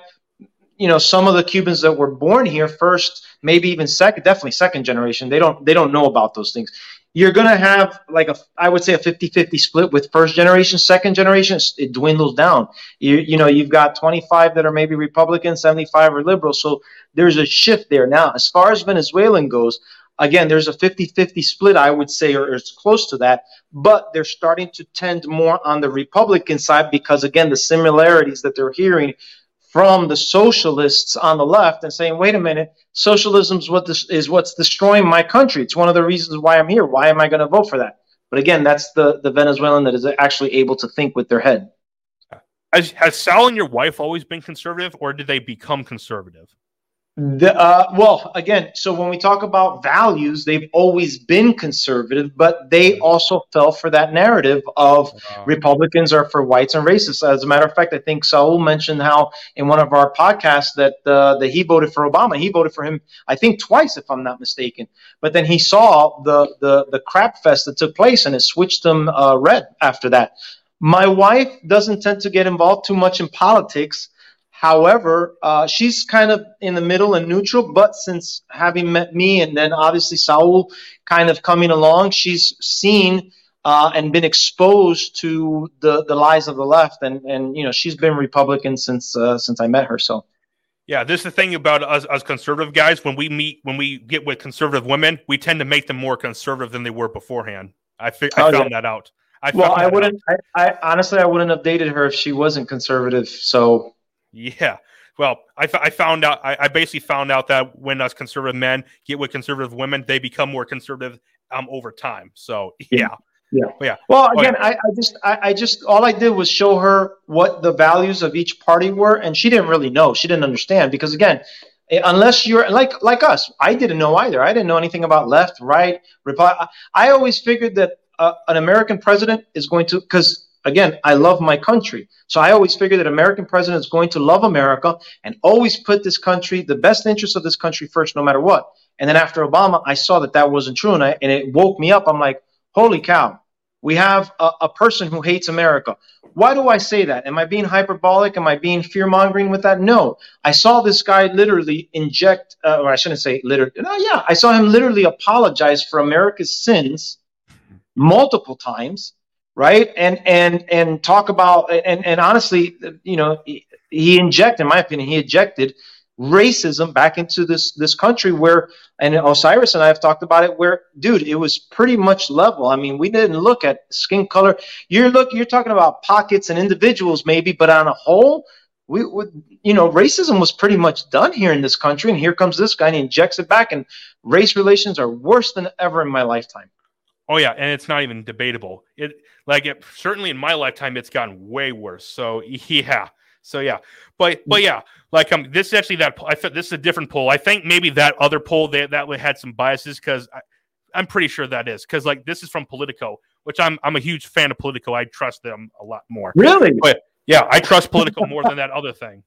you know, some of the Cubans that were born here first, maybe even second, definitely second generation, they don't they don't know about those things. You're going to have like a, I would say a fifty-fifty split with first generation, second generation, it dwindles down. You, you know, you've got twenty-five that are maybe Republican, seventy-five are liberal. So there's a shift there. Now, as far as Venezuelan goes, again, there's a fifty-fifty split, I would say, or it's close to that, but they're starting to tend more on the Republican side because, again, the similarities that they're hearing from the socialists on the left and saying, wait a minute, socialism is what this is what's destroying my country. It's one of the reasons why I'm here. Why am I going to vote for that? But again, that's the, the Venezuelan that is actually able to think with their head. Has, has Sal and your wife always been conservative, or did they become conservative? The, uh, well, again, so when we talk about values, they've always been conservative, but they also fell for that narrative of wow. Republicans are for whites and racists. As a matter of fact, I think Saul mentioned how in one of our podcasts that uh, that he voted for Obama. He voted for him, I think, twice, if I'm not mistaken. But then he saw the the, the crap fest that took place, and it switched him uh, red after that. My wife doesn't tend to get involved too much in politics. However, uh, she's kind of in the middle and neutral, but since having met me and then obviously Saul kind of coming along, she's seen uh, and been exposed to the, the lies of the left. And, and you know, she's been Republican since uh, since I met her. So, yeah, this is the thing about us as conservative guys. When we meet, when we get with conservative women, we tend to make them more conservative than they were beforehand. I, fi- I oh, found yeah. that out. I well, I wouldn't I, I honestly, I wouldn't have dated her if she wasn't conservative. So. Yeah. Well, I, f- I found out, I, I basically found out that when us conservative men get with conservative women, they become more conservative um, over time. So, yeah. Yeah. yeah. Well, again, oh, yeah. I, I just, I, I just, all I did was show her what the values of each party were. And she didn't really know. She didn't understand because, again, unless you're like, like us, I didn't know either. I didn't know anything about left, right, Republic. I always figured that uh, an American president is going to, because again, I love my country. So I always figure that American president is going to love America and always put this country, the best interest of this country first, no matter what. And then after Obama, I saw that that wasn't true. And, I, and it woke me up. I'm like, holy cow, we have a, a person who hates America. Why do I say that? Am I being hyperbolic? Am I being fear-mongering with that? No. I saw this guy literally inject, uh, or I shouldn't say literally. No, yeah, I saw him literally apologize for America's sins multiple times. Right. And and and talk about and, and honestly, you know, he, he injected, in my opinion, he injected racism back into this this country where, and Osiris and I have talked about it, where, dude, it was pretty much level. I mean, we didn't look at skin color. You're look you're talking about pockets and individuals, maybe. But on a whole, we would, you know, racism was pretty much done here in this country. And here comes this guy and he injects it back. And race relations are worse than ever in my lifetime. Oh, yeah. And it's not even debatable. It like it, certainly in my lifetime, it's gotten way worse. So, yeah. So, yeah. But, but yeah, like um, this is actually that I thought this is a different poll. I think maybe that other poll that that had some biases because I'm pretty sure that is because like this is from Politico, which I'm I'm a huge fan of Politico. I trust them a lot more. Really? But yeah, I trust Politico more than that other thing.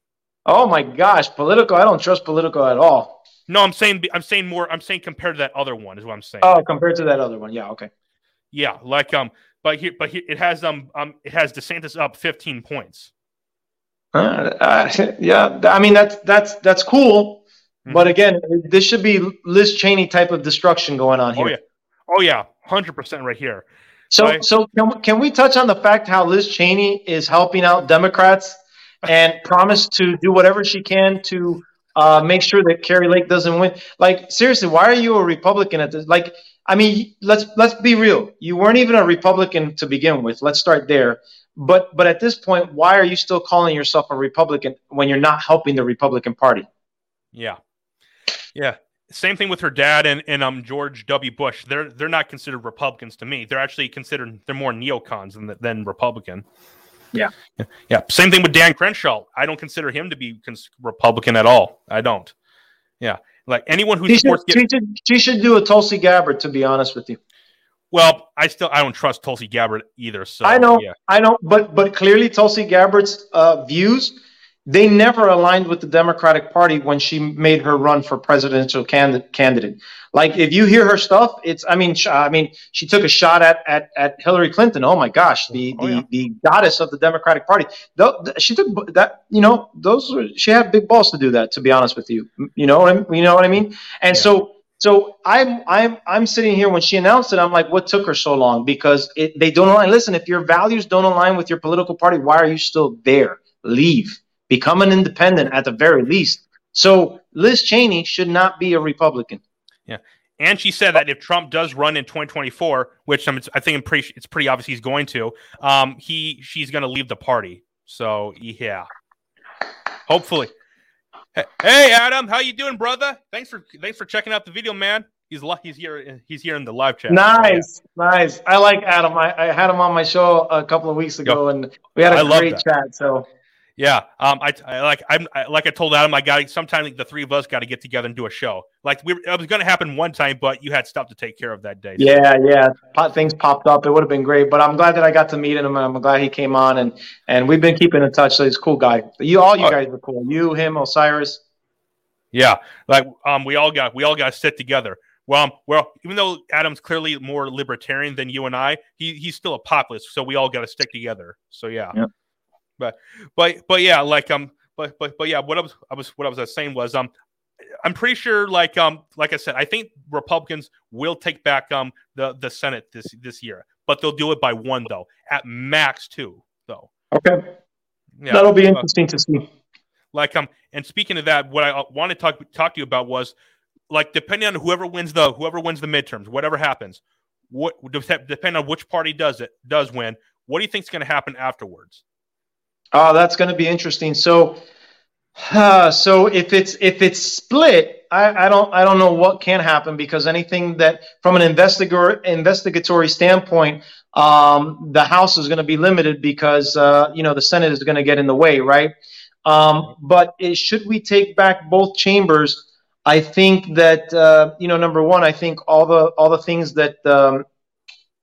Oh, my gosh. Politico. I don't trust Politico at all. No, I'm saying I'm saying more. I'm saying compared to that other one is what I'm saying. Oh, compared to that other one, yeah, okay, yeah, like um, but here, but here, it has um, um, it has DeSantis up fifteen points. Uh, uh, yeah, I mean that's that's that's cool, mm-hmm. But again, this should be Liz Cheney type of destruction going on here. Oh yeah, oh yeah, one hundred percent right here. So I, so can, can we touch on the fact how Liz Cheney is helping out Democrats and promised to do whatever she can to. Uh, make sure that Kari Lake doesn't win. Like, seriously, why are you a Republican at this? Like, I mean, let's let's be real. You weren't even a Republican to begin with. Let's start there. But but at this point, why are you still calling yourself a Republican when you're not helping the Republican Party? Yeah, yeah. Same thing with her dad and and um George W. Bush. They're they're not considered Republicans to me. They're actually considered they're more neocons than than Republican. Yeah. Yeah. Same thing with Dan Crenshaw. I don't consider him to be cons- Republican at all. I don't. Yeah. Like anyone who she supports. Should, get- she, should, she should do a Tulsi Gabbard, to be honest with you. Well, I still I don't trust Tulsi Gabbard either. So I know. Yeah. I know. But but clearly Tulsi Gabbard's uh, views, they never aligned with the Democratic Party when she made her run for presidential candid- candidate. Like if you hear her stuff, it's I mean, sh- I mean, she took a shot at at, at Hillary Clinton. Oh, my gosh. The oh, the, yeah. the goddess of the Democratic Party. The, the, she took that, you know, those were, she had big balls to do that, to be honest with you. You know, what I, you know what I mean? And yeah. so. So I'm I'm I'm sitting here when she announced it. I'm like, what took her so long? Because it, they don't align. Listen, if your values don't align with your political party, why are you still there? Leave. Become an independent at the very least. So Liz Cheney should not be a Republican. Yeah, and she said that if Trump does run in twenty twenty-four, which I'm, I think I'm pretty, it's pretty obvious he's going to, um, he she's going to leave the party. So yeah, hopefully. Hey Adam, how you doing, brother? Thanks for thanks for checking out the video, man. He's he's here he's here in the live chat. Nice, yeah. nice. I like Adam. I, I had him on my show a couple of weeks ago, and we had a I great chat. So yeah, um, I, I like I'm I, like I told Adam, I got sometimes like, the three of us got to get together and do a show. Like we, it was going to happen one time, but you had stuff to take care of that day. So. Yeah, yeah, Pot, things popped up. It would have been great, but I'm glad that I got to meet him, and I'm glad he came on, and and we've been keeping in touch. So he's a cool guy. You all, you uh, guys are cool. You, him, Osiris. Yeah, like um, we all got we all got to sit together. Well, um, well, even though Adam's clearly more libertarian than you and I, he he's still a populist, so we all got to stick together. So yeah. yeah. But, but, but yeah, like, um, but, but, but yeah, what I was, I was, what I was saying was, um, I'm pretty sure, like, um, like I said, I think Republicans will take back, um, the, the Senate this, this year, but they'll do it by one though, at max two though. Okay. Yeah. That'll be interesting uh, to see. Like, um, and speaking of that, what I wanted to talk, talk to you about was like, depending on whoever wins the, whoever wins the midterms, whatever happens, what, depending on which party does it, does win, what do you think is going to happen afterwards? Oh, that's going to be interesting. So, uh, so if it's if it's split, I, I don't I don't know what can happen because anything that from an investigator investigatory standpoint, um, the House is going to be limited because uh, you know the Senate is going to get in the way, right? Um, but it, should we take back both chambers? I think that uh, you know, number one, I think all the all the things that um,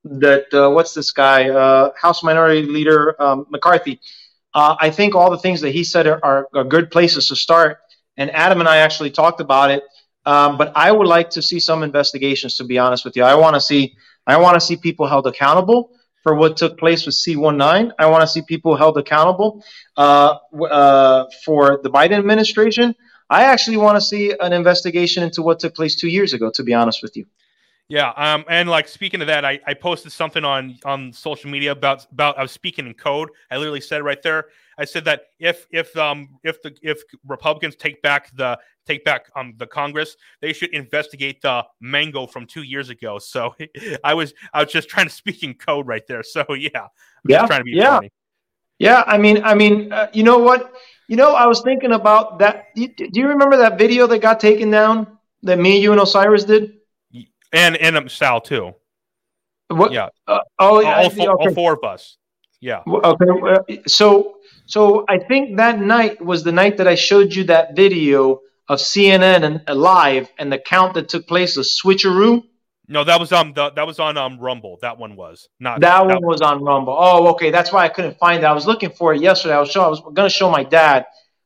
that uh, what's this guy uh, House Minority Leader um, McCarthy. Uh, I think all the things that he said are, are, are good places to start. And Adam and I actually talked about it. Um, but I would like to see some investigations, to be honest with you. I want to see I want to see people held accountable for what took place with C nineteen. I want to see people held accountable uh, uh, for the Biden administration. I actually want to see an investigation into what took place two years ago, to be honest with you. Yeah, um, and like speaking of that, I, I posted something on, on social media about about I was speaking in code. I literally said it right there. I said that if if um if the if Republicans take back the take back um the Congress, they should investigate the mango from two years ago. So I was I was just trying to speak in code right there. So yeah, I'm yeah, just trying to be yeah, funny. yeah. I mean, I mean, uh, you know what? You know, I was thinking about that. Do you, do you remember that video that got taken down that me, you, and Osiris did? And and um, Sal too. What? Yeah. Uh, oh, yeah. All, all, four, okay. all four of us. Yeah. Okay. So so I think that night was the night that I showed you that video of C N N and uh, live and the count that took place, the switcheroo. No, that was um the, that was on um Rumble. That one was not. That, that one was on Rumble. Oh, okay. That's why I couldn't find it. I was looking for it yesterday. I was show I was gonna show my dad.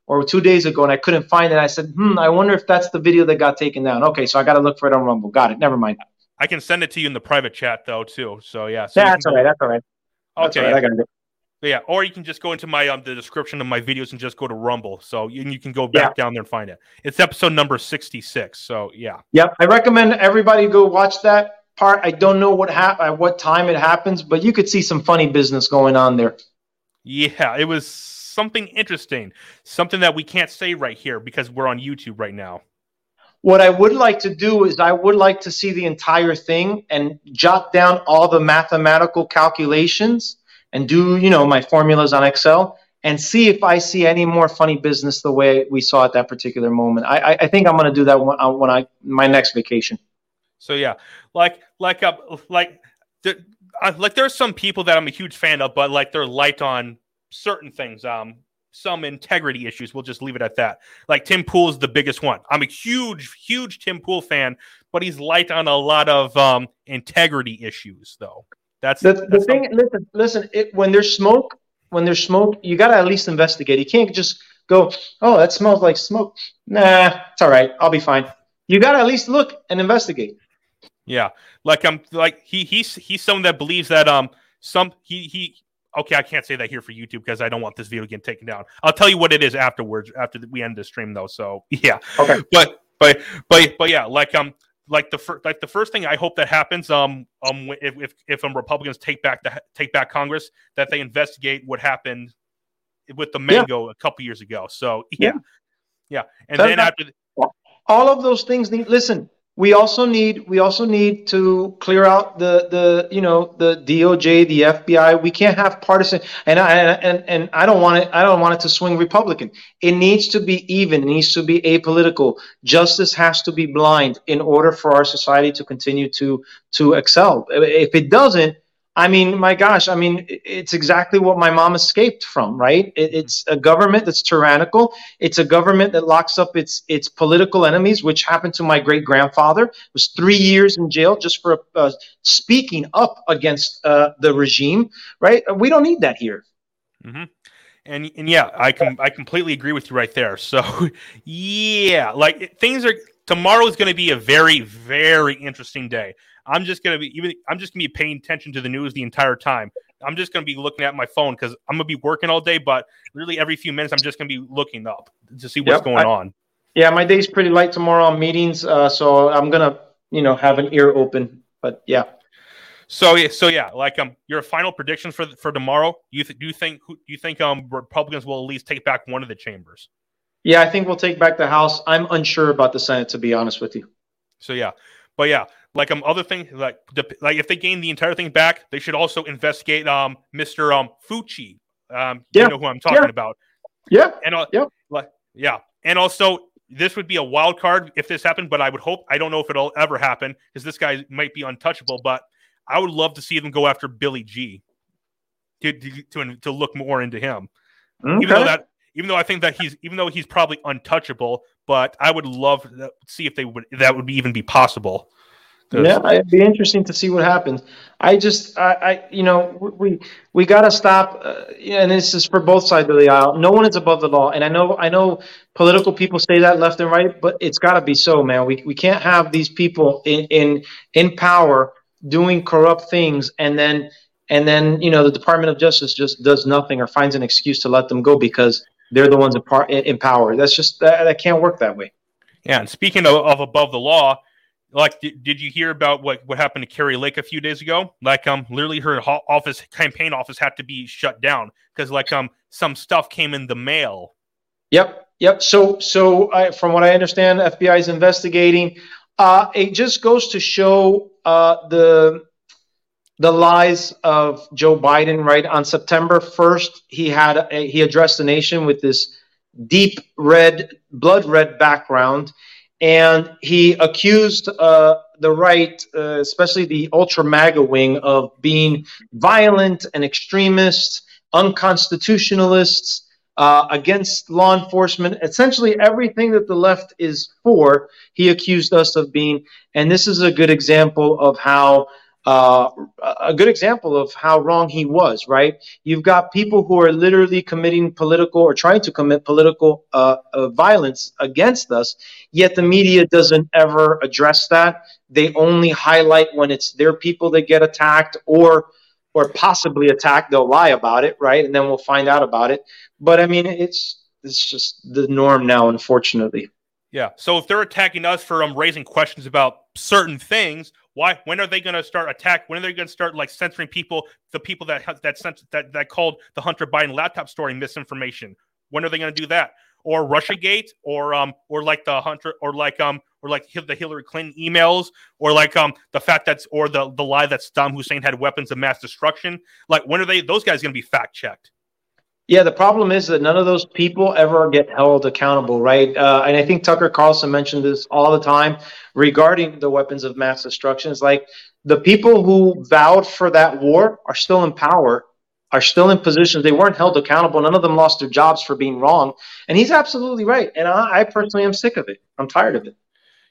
Or two days ago, and I couldn't find it. I said, hmm, I wonder if that's the video that got taken down. Okay, so I got to look for it on Rumble. Got it. Never mind. I can send it to you in the private chat, though, too. So, yeah. So yeah, that's all right. That's all right. Okay. All right. Yeah. I got it. Yeah, or you can just go into my um, the description of my videos and just go to Rumble. So you, you can go back yeah. down there and find it. It's episode number sixty-six. So, yeah. Yep. I recommend everybody go watch that part. I don't know what hap- at what time it happens, but you could see some funny business going on there. Yeah, it was... Something interesting, something that we can't say right here because we're on YouTube right now. What I would like to do is I would like to see the entire thing and jot down all the mathematical calculations and do, you know, my formulas on Excel and see if I see any more funny business the way we saw at that particular moment. I, I, I think I'm going to do that when, when I my next vacation. So, yeah, like like uh, like, there, uh, like there's some people that I'm a huge fan of, but like they're light on certain things, um, some integrity issues. We'll just leave it at that. Like Tim Pool is the biggest one. I'm a huge, huge Tim Pool fan, but he's light on a lot of um, integrity issues, though. That's the, that's the thing. Something. Listen, listen. It, when there's smoke, when there's smoke, you got to at least investigate. You can't just go, oh, that smells like smoke. Nah, it's all right. I'll be fine. You got to at least look and investigate. Yeah, like I'm like he he's he's someone that believes that um some he he. Okay, I can't say that here for YouTube because I don't want this video getting taken down. I'll tell you what it is afterwards, after we end the stream, though. So yeah, okay. But but but but yeah, like um, like the first like the first thing I hope that happens um um if if if um, Republicans take back the take back Congress, that they investigate what happened with the mango yeah. a couple years ago. So yeah, yeah, yeah. and That's then not, after the- all of those things need listen. We also need we also need to clear out the, the you know the D O J, the F B I. We can't have partisan and I and, and I don't want it I don't want it to swing Republican. It needs to be even, it needs to be apolitical. Justice has to be blind in order for our society to continue to to excel. If it doesn't, I mean, my gosh, I mean, it's exactly what my mom escaped from, right? It, it's a government that's tyrannical. It's a government that locks up its its political enemies, which happened to my great-grandfather. It was three years in jail just for uh, speaking up against uh, the regime, right? We don't need that here. Mm-hmm. And and yeah, I com- I completely agree with you right there. So yeah, like things are tomorrow is going to be a very, very interesting day. I'm just gonna be even. I'm just gonna be paying attention to the news the entire time. I'm just gonna be looking at my phone because I'm gonna be working all day. But really, every few minutes, I'm just gonna be looking up to see what's yep, going I, on. Yeah, my day's pretty light tomorrow on meetings, uh, so I'm gonna, you know, have an ear open. But yeah. So yeah, so yeah, like um, your final prediction for for tomorrow. You th- do you think do you think um Republicans will at least take back one of the chambers? Yeah, I think we'll take back the House. I'm unsure about the Senate, to be honest with you. So yeah, but yeah. Like um, other things, like like if they gain the entire thing back, they should also investigate um Mister um Fauci. Um, yeah. You know who I'm talking yeah. about. Yeah. And uh, yeah. Like, yeah. And also, this would be a wild card if this happened, but I would hope. I don't know if it'll ever happen because this guy might be untouchable. But I would love to see them go after Billy G. To to to, to look more into him, okay. even though that even though I think that he's even though he's probably untouchable, but I would love to see if they would that would be, even be possible. Yeah, it'd be interesting to see what happens. I just, I, I you know, we we gotta stop, uh, and this is for both sides of the aisle. No one is above the law, and I know, I know, political people say that left and right, but it's gotta be so, man. We we can't have these people in in in power doing corrupt things, and then and then you know the Department of Justice just does nothing or finds an excuse to let them go because they're the ones in, par- in power. That's just that, that can't work that way. Yeah, and speaking of, of above the law. Like, did, did you hear about what, what happened to Kari Lake a few days ago? Like, um, literally her ho- office, campaign office had to be shut down because, like, um, some stuff came in the mail. Yep, yep. So, so I, from what I understand, F B I is investigating. Uh, it just goes to show uh, the the lies of Joe Biden, right? On September first, he had a, he addressed the nation with this deep red, blood red background. And he accused uh, the right, uh, especially the ultra MAGA wing, of being violent and extremists, unconstitutionalists, uh, against law enforcement. Essentially, everything that the left is for, he accused us of being. And this is a good example of how uh, a good example of how wrong he was. Right? You've got people who are literally committing political or trying to commit political uh, uh, violence against us. Yet the media doesn't ever address that. They only highlight when it's their people that get attacked or or possibly attacked. They'll lie about it, right? And then we'll find out about it. But, I mean, it's it's just the norm now, unfortunately. Yeah. So if they're attacking us for um, raising questions about certain things, why? When are they going to start attack? When are they going to start like censoring people, the people that that, cens- that that called the Hunter Biden laptop story misinformation? When are they going to do that? Or Russiagate, or um, or like the Hunter, or like um, or like the Hillary Clinton emails, or like um, the fact that's or the the lie that Saddam Hussein had weapons of mass destruction. Like, when are they? Those guys going to be fact checked? Yeah, the problem is that none of those people ever get held accountable, right? Uh, and I think Tucker Carlson mentioned this all the time regarding the weapons of mass destruction. It's like the people who vowed for that war are still in power. are still in positions. They weren't held accountable. None of them lost their jobs for being wrong. And he's absolutely right. And I, I personally am sick of it. I'm tired of it.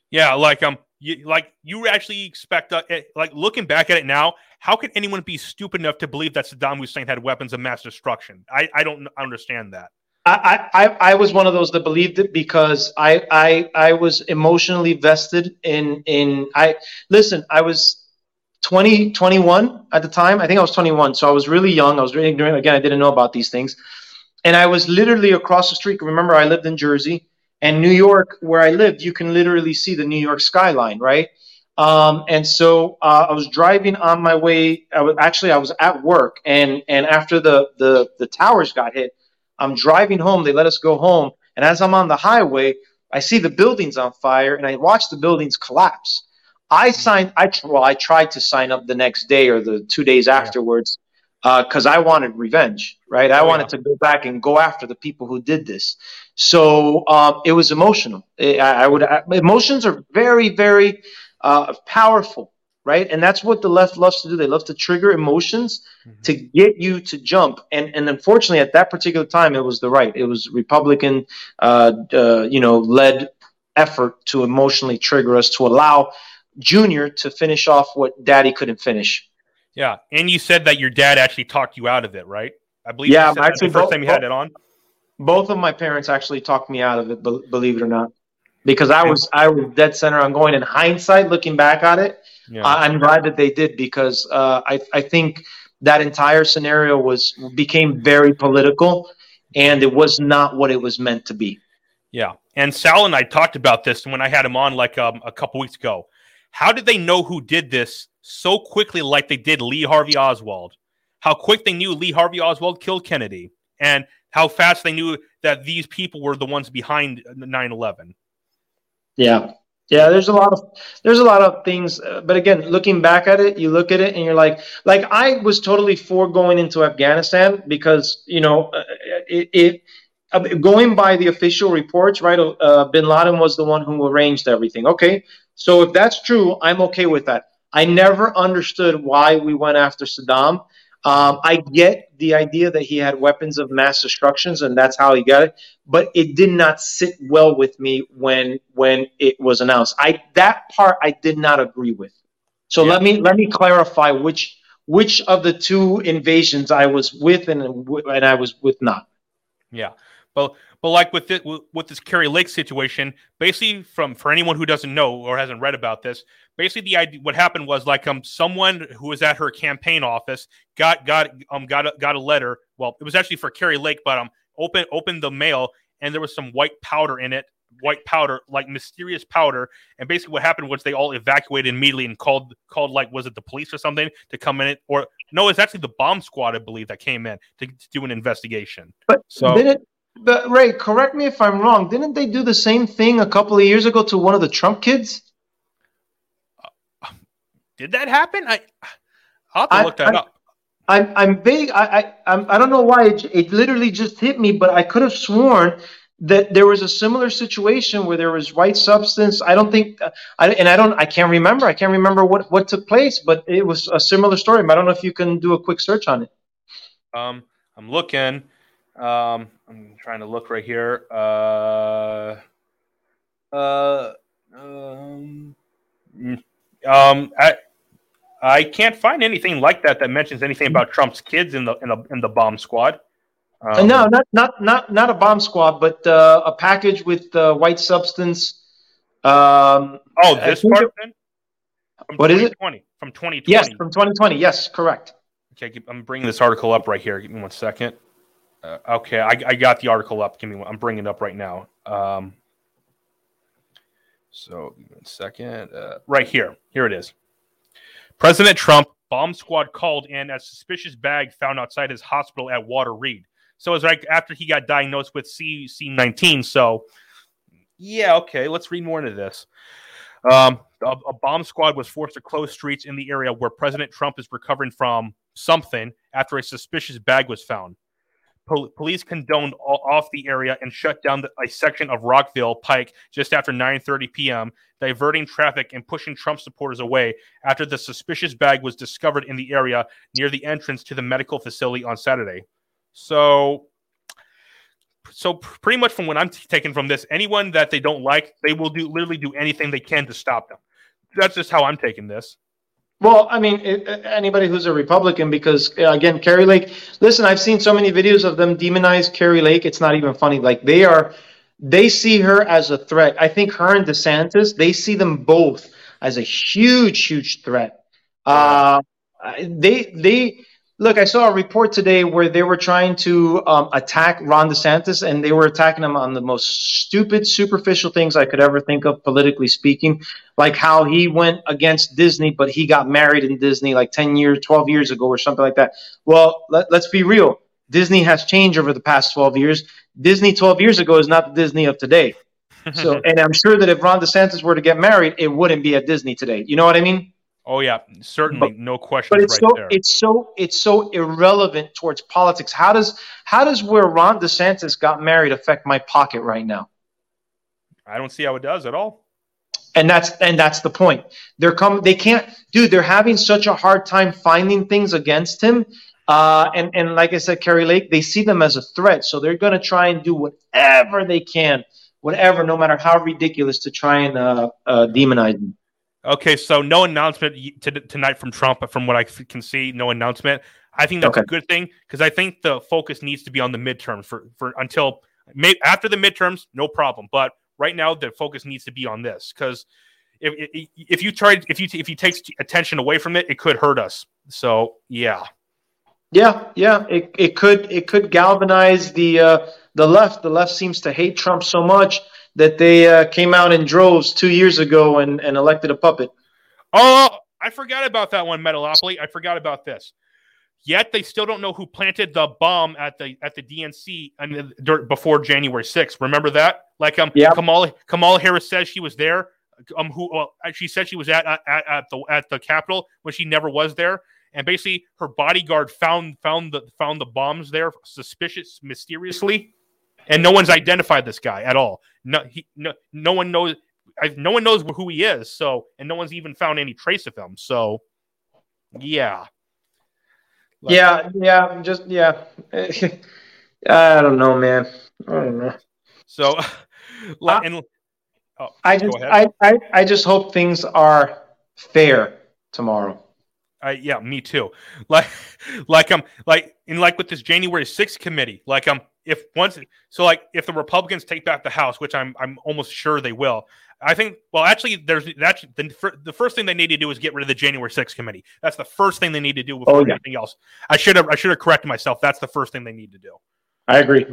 Yeah, like um, you, like you actually expect, uh, like looking back at it now, how could anyone be stupid enough to believe that Saddam Hussein had weapons of mass destruction? I, I don't understand that. I, I, I was one of those that believed it because I I, I was emotionally vested in, in I listen, I was twenty, twenty-one at the time. I think I was twenty-one. So I was really young. I was really ignorant. Again, I didn't know about these things. And I was literally across the street. Remember, I lived in Jersey, and New York, where I lived, you can literally see the New York skyline, right? Um, and so uh, I was driving on my way. I was actually I was at work, and and after the the the towers got hit, I'm driving home. They let us go home. And as I'm on the highway, I see the buildings on fire, and I watch the buildings collapse. I signed I well, I tried to sign up the next day or the two days afterwards because uh, I wanted revenge. Right. I oh, wanted yeah. to go back and go after the people who did this. So um, it was emotional. I, I would I, emotions are very, very uh, powerful. Right. And that's what the left loves to do. They love to trigger emotions mm-hmm. to get you to jump. And and unfortunately, at that particular time, it was the right. It was Republican, uh, uh, you know, led effort to emotionally trigger us to allow Junior to finish off what Daddy couldn't finish. Yeah. And you said that your dad actually talked you out of it, right? I believe yeah, you said actually, that the first both, time you had it on. Both of my parents actually talked me out of it, believe it or not, because I was I was dead center on going. In hindsight, looking back at it, yeah. I'm glad that they did, because uh, I I think that entire scenario was became very political, and it was not what it was meant to be. Yeah, and Sal and I talked about this when I had him on like um, a couple weeks ago. How did they know who did this so quickly, like they did Lee Harvey Oswald? How quick they knew Lee Harvey Oswald killed Kennedy, and how fast they knew that these people were the ones behind nine eleven. Yeah. Yeah, there's a lot of there's a lot of things. Uh, but again, looking back at it, you look at it and you're like, like I was totally for going into Afghanistan because, you know, it, it uh, going by the official reports, right? Uh, bin Laden was the one who arranged everything. OK, so if that's true, I'm OK with that. I never understood why we went after Saddam. Um, I get the idea that he had weapons of mass destructions, and that's how he got it. But it did not sit well with me when when it was announced. I that part I did not agree with. So yeah. let me let me clarify which which of the two invasions I was with and and I was with not. Yeah, well, but like with this, with this Kari Lake situation, basically, from for anyone who doesn't know or hasn't read about this. Basically, the idea, what happened was like um someone who was at her campaign office got got um got a, got a letter. Well, it was actually for Kari Lake, but um open opened the mail and there was some white powder in it, white powder like mysterious powder. And basically, what happened was they all evacuated immediately and called called like was it the police or something to come in it or no, it's actually the bomb squad I believe that came in to, to do an investigation. But so did it. But Ray, correct me if I'm wrong. Didn't they do the same thing a couple of years ago to one of the Trump kids? Did that happen? I, I'll have to I, look that I, up. I'm, I'm vague. I, I, I don't know why it, it literally just hit me, but I could have sworn that there was a similar situation where there was white substance. I don't think, I, and I don't, I can't remember. I can't remember what, what took place, but it was a similar story. I don't know if you can do a quick search on it. Um, I'm looking. Um, I'm trying to look right here. Uh, uh, um, um, I. I can't find anything like that that mentions anything about Trump's kids in the in the in the bomb squad. Um, no, not not not not a bomb squad, but uh, a package with uh, white substance. Um, oh, this part it, then? From what is it? From twenty twenty. Yes, from twenty twenty. Yes, correct. Okay, I'm bringing this article up right here. Give me one second. Uh, okay, I, I got the article up. Give me one. I'm bringing it up right now. Um, so, give me one second. Uh, right here. Here it is. President Trump, bomb squad called in a suspicious bag found outside his hospital at Walter Reed. So it was right after he got diagnosed with C nineteen. So, yeah, okay, let's read more into this. Um, a, a bomb squad was forced to close streets in the area where President Trump is recovering from something after a suspicious bag was found. Pol- police condoned all- off the area and shut down the- a section of Rockville Pike just after nine thirty p.m., diverting traffic and pushing Trump supporters away after the suspicious bag was discovered in the area near the entrance to the medical facility on Saturday. So, so pretty much from what I'm t- taking from this, anyone that they don't like, they will do literally do anything they can to stop them. That's just how I'm taking this. Well, I mean, it, anybody who's a Republican, because, again, Kari Lake, listen, I've seen so many videos of them demonize Kari Lake. It's not even funny. Like, they are, they see her as a threat. I think her and DeSantis, they see them both as a huge, huge threat. Uh, they, they, look, I saw a report today where they were trying to um, attack Ron DeSantis, and they were attacking him on the most stupid, superficial things I could ever think of, politically speaking, like how he went against Disney, but he got married in Disney like ten years, twelve years ago or something like that. Well, let, let's be real. Disney has changed over the past twelve years. Disney twelve years ago is not the Disney of today. So, and I'm sure that if Ron DeSantis were to get married, it wouldn't be at Disney today. You know what I mean? Oh, yeah, certainly. But, no question. But it's right so there. it's so it's so irrelevant towards politics. How does how does where Ron DeSantis got married affect my pocket right now? I don't see how it does at all. And that's and that's the point. They're coming. They can't, dude. They're having such a hard time finding things against him. Uh, and and like I said, Kari Lake, they see them as a threat, so they're gonna try and do whatever they can, whatever, no matter how ridiculous, to try and uh, uh, demonize them. Okay, so no announcement t- tonight from Trump, but from what I f- can see, no announcement. I think that's okay. A good thing, because I think the focus needs to be on the midterms for, for until may- after the midterms, no problem. But right now, the focus needs to be on this, because if, if if you try if you if you take attention away from it, it could hurt us. So yeah, yeah, yeah. It it could it could galvanize the uh, the left. The left seems to hate Trump so much that they uh, came out in droves two years ago and, and elected a puppet. Oh, I forgot about that one, Metalopoly. I forgot about this. Yet they still don't know who planted the bomb at the at the D N C and the, before January sixth. Remember that? Like um, yep. Kamala Kamala Harris says she was there. Um, who? Well, she said she was at at, at the at the Capitol when she never was there. And basically, her bodyguard found found the found the bombs there, suspicious, mysteriously. And no one's identified this guy at all. No, he, no, no one knows. I, no one knows who he is. So, and no one's even found any trace of him. So, yeah, like, yeah, yeah, just yeah. I don't know, man. I don't know. So, uh, and, oh, I just, I, I, I just hope things are fair tomorrow. I, yeah, me too. Like, like um, like in like with this January sixth committee, like um. If once, so like if the Republicans take back the House, which I'm I'm almost sure they will, I think. Well, actually, there's that's the the first thing they need to do is get rid of the January sixth committee. That's the first thing they need to do before oh, yeah. anything else. I should have I should have corrected myself. That's the first thing they need to do. I agree.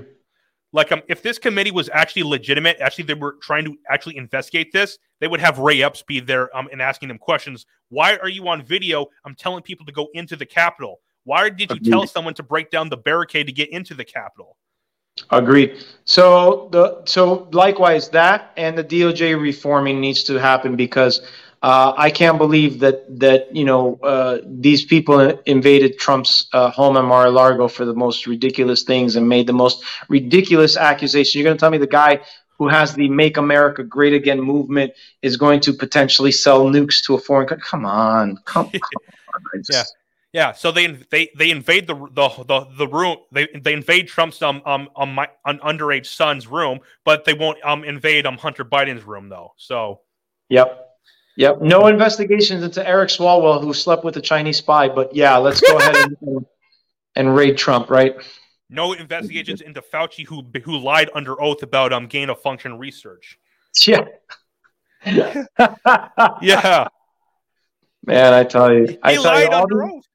Like, um, if this committee was actually legitimate, actually they were trying to actually investigate this, they would have Ray Epps be there um, and asking them questions. Why are you on video? I'm telling people to go into the Capitol. Why did you tell someone to break down the barricade to get into the Capitol? Agreed. So the so likewise that and the D O J reforming needs to happen, because uh, I can't believe that that you know uh, these people invaded Trump's uh, home in Mar-a-Lago for the most ridiculous things and made the most ridiculous accusations. You're going to tell me the guy who has the Make America Great Again movement is going to potentially sell nukes to a foreign country? Come on, come, come on! I just, yeah. Yeah, so they they they invade the the the, the room. They they invade Trump's um um on my on underage son's room, but they won't um invade um Hunter Biden's room though. So, yep, yep. No investigations into Eric Swalwell, who slept with a Chinese spy. But yeah, let's go ahead and, and raid Trump, right? No investigations into Fauci, who who lied under oath about um gain of function research. Yeah. Yeah. Yeah. Man, I tell you, he I tell lied you, all under the- oath.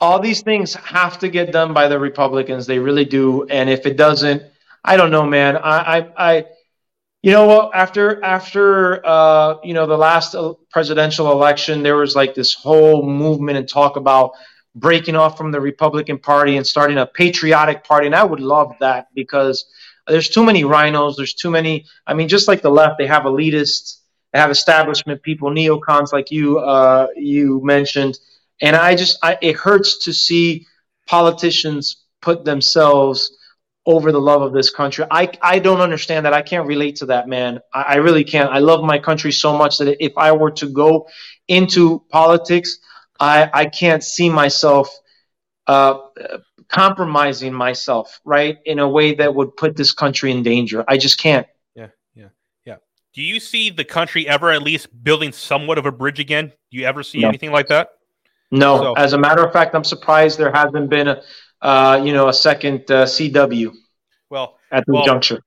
All these things have to get done by the Republicans. They really do. And if it doesn't, I don't know, man. I, I, I you know what? After, after, uh, you know, the last presidential election, there was like this whole movement and talk about breaking off from the Republican Party and starting a patriotic party. And I would love that, because there's too many rhinos. There's too many. I mean, just like the left, they have elitists, they have establishment people, neocons like you, uh, you mentioned. And I just, I, it hurts to see politicians put themselves over the love of this country. I, I don't understand that. I can't relate to that, man. I, I really can't. I love my country so much that if I were to go into politics, I, I can't see myself uh, compromising myself, right, in a way that would put this country in danger. I just can't. Yeah, yeah, yeah. Do you see the country ever at least building somewhat of a bridge again? Do you ever see no. anything like that? No. So. As a matter of fact, I'm surprised there hasn't been a, uh, you know, a second uh, C W. Well, at the well, juncture,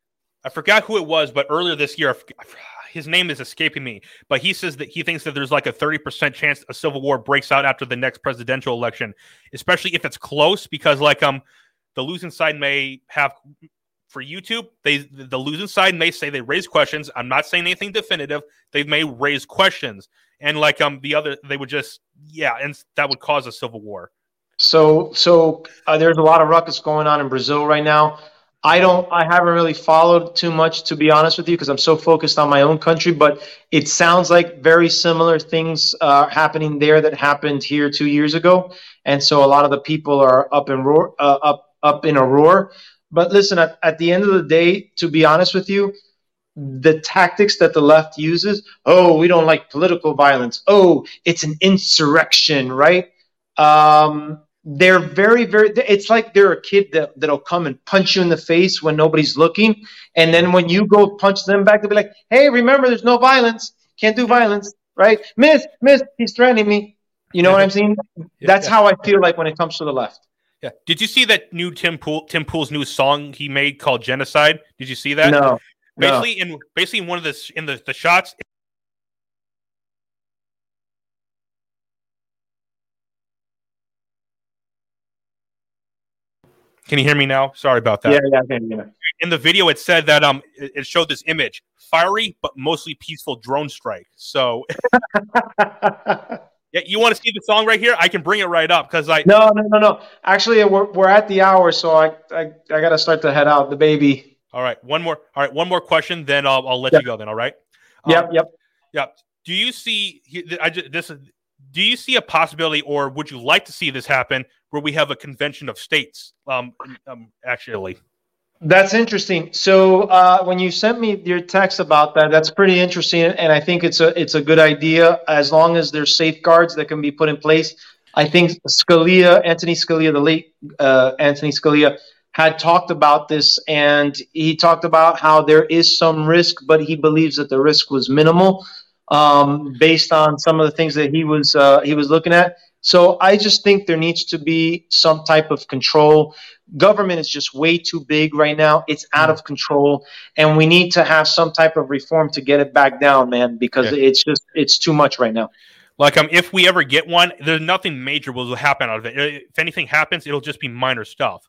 I forgot who it was, but earlier this year, I forgot, I forgot, his name is escaping me, but he says that he thinks that there's like a thirty percent chance a civil war breaks out after the next presidential election, especially if it's close, because like um, the losing side may have for YouTube, they the losing side may say they raise questions. I'm not saying anything definitive. They may raise questions, and like um, the other they would just yeah, and that would cause a civil war. So so uh, there's a lot of ruckus going on in Brazil right now. I don't. I haven't really followed too much, to be honest with you, because I'm so focused on my own country. But it sounds like very similar things uh, happening there that happened here two years ago, and so a lot of the people are up in roar, uh, up up in a roar. But listen, at, at the end of the day, to be honest with you, the tactics that the left uses. Oh, we don't like political violence. Oh, it's an insurrection, right? Um, They're very, very, it's like they're a kid that, that'll come and punch you in the face when nobody's looking. And then when you go punch them back, they'll be like, hey, remember, there's no violence. Can't do violence, right? Miss, miss, he's threatening me. You know yeah. what I'm saying? Yeah, That's yeah. how I feel like when it comes to the left. Yeah. Did you see that new Tim Pool, Tim Pool's new song he made called Genocide? Did you see that? No. Basically, no. in basically in one of the, in the, the shots, can you hear me now? Sorry about that. Yeah, yeah, I can. Yeah. In the video, it said that um, it showed this image: fiery but mostly peaceful drone strike. So, yeah, you want to see the song right here? I can bring it right up because I no, no, no, no. Actually, we're we're at the hour, so I I, I got to start to head out. The baby. All right, one more. All right, one more question, then I'll I'll let yep. you go. Then, all right. Um, yep, yep, yep. Do you see? I just this. Do you see a possibility, or would you like to see this happen, where we have a convention of states? Um, um, actually, that's interesting. So uh, when you sent me your text about that, that's pretty interesting, and I think it's a it's a good idea as long as there's safeguards that can be put in place. I think Scalia, Antonin Scalia, the late uh, Antonin Scalia, had talked about this, and he talked about how there is some risk, but he believes that the risk was minimal. Um, based on some of the things that he was uh, he was looking at. So I just think there needs to be some type of control. Government is just way too big right now. It's out of control, and we need to have some type of reform to get it back down, man, because yeah. it's just it's too much right now. Like um, if we ever get one, there's nothing major will happen out of it. If anything happens, it'll just be minor stuff.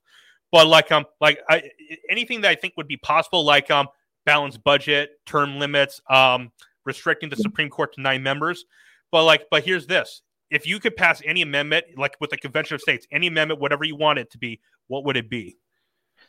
But like um, like I, anything that I think would be possible, like um, balanced budget, term limits, um. restricting the Supreme Court to nine members. But like, but here's this. If you could pass any amendment, like with the Convention of States, any amendment, whatever you want it to be, what would it be?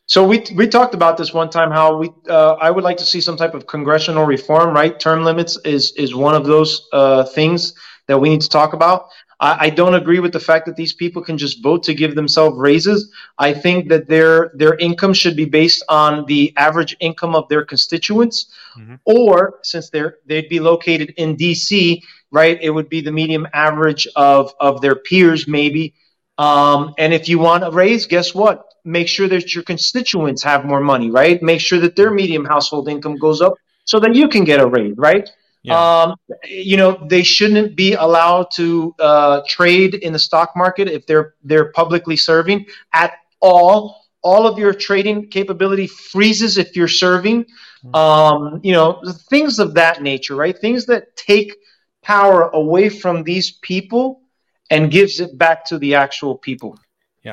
So we we talked about this one time, how we uh, I would like to see some type of congressional reform, right? Term limits is is one of those uh, things that we need to talk about. I, I don't agree with the fact that these people can just vote to give themselves raises. I think that their their income should be based on the average income of their constituents, mm-hmm. or since they're they'd be located in D C, right? It would be the medium average of of their peers, maybe. Um, and if you want a raise, guess what? Make sure that your constituents have more money, right? Make sure that their median household income goes up so that you can get a raise, right? Yeah. Um, you know, they shouldn't be allowed to uh, trade in the stock market if they're they're publicly serving at all. All of your trading capability freezes if you're serving. Mm-hmm. Um, you know, things of that nature, right? Things that take power away from these people and gives it back to the actual people.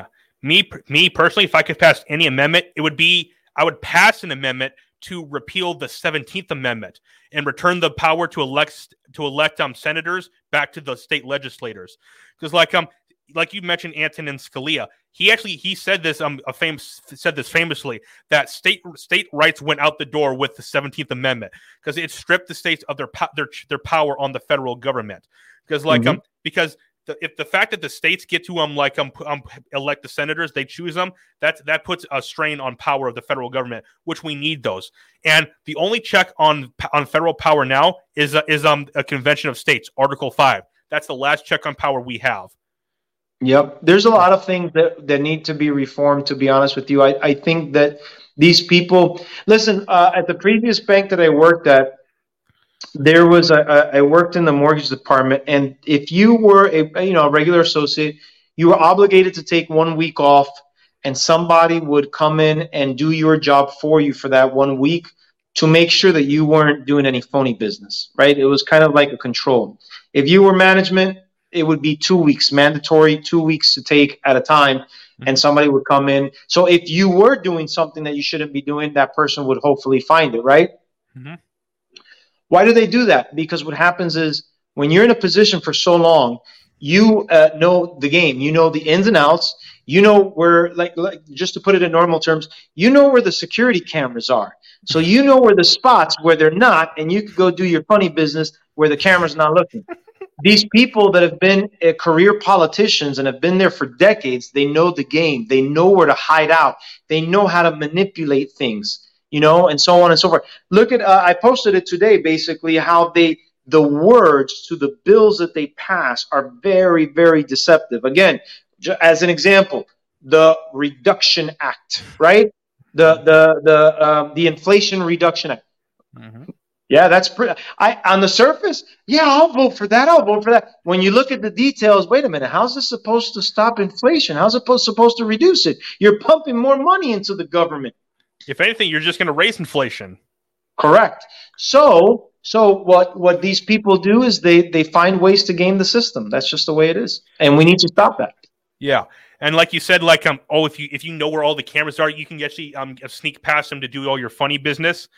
Yeah. Me, me personally, if I could pass any amendment, it would be I would pass an amendment to repeal the seventeenth Amendment and return the power to elect to elect um senators back to the state legislators. Because like um like you mentioned, Antonin Scalia, he actually he said this um a famous said this famously that state state rights went out the door with the seventeenth Amendment because it stripped the states of their their their power on the federal government. Because like mm-hmm. um because the, if the fact that the states get to um like um, um elect the senators, they choose them, that that puts a strain on power of the federal government, which we need those. And the only check on on federal power now is uh, is um a convention of states, Article Five. That's the last check on power we have. Yep. There's a lot of things that, that need to be reformed, to be honest with you. I, I think that these people, listen, uh, at the previous bank that I worked at, there was, a, a, I worked in the mortgage department. And if you were a, you know, a regular associate, you were obligated to take one week off, and somebody would come in and do your job for you for that one week to make sure that you weren't doing any phony business, right? It was kind of like a control. If you were management, it would be two weeks, mandatory two weeks to take at a time, and somebody would come in. So if you were doing something that you shouldn't be doing, that person would hopefully find it, right? Mm-hmm. Why do they do that? Because what happens is when you're in a position for so long, you uh, know the game, you know the ins and outs, you know where, like, like just to put it in normal terms, you know where the security cameras are. So you know where the spots where they're not, and you can go do your funny business where the camera's not looking. These people that have been uh, career politicians and have been there for decades, they know the game. They know where to hide out. They know how to manipulate things, you know, and so on and so forth. Look at, uh, I posted it today, basically, how they, the words to the bills that they pass are very, very deceptive. Again, j- as an example, the Reduction Act, right? The the the um, the Inflation Reduction Act. Mm-hmm. Yeah, that's pretty. I on the surface, yeah, I'll vote for that. I'll vote for that. When you look at the details, wait a minute. How's this supposed to stop inflation? How's it supposed supposed to reduce it? You're pumping more money into the government. If anything, you're just going to raise inflation. Correct. So so what what these people do is they they find ways to game the system. That's just the way it is, and we need to stop that. Yeah. And like you said, like um, oh, if you if you know where all the cameras are, you can actually um sneak past them to do all your funny business.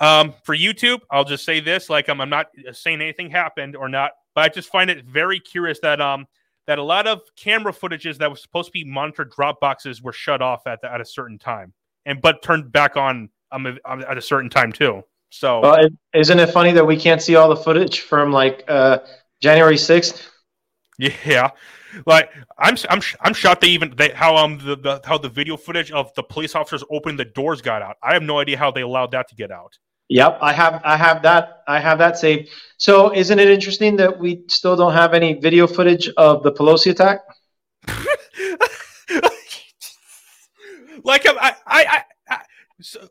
Um, for YouTube, I'll just say this: like um, I'm not saying anything happened or not, but I just find it very curious that um that a lot of camera footages that was supposed to be monitored drop boxes were shut off at the, at a certain time, and but turned back on um at a certain time too. So, well, isn't it funny that we can't see all the footage from like uh, January sixth? Yeah. Like I'm, I'm, I'm shocked. They even they, how um the, the how the video footage of the police officers opening the doors got out. I have no idea how they allowed that to get out. Yep, I have, I have that, I have that saved. So isn't it interesting that we still don't have any video footage of the Pelosi attack? Like I, I, I, I,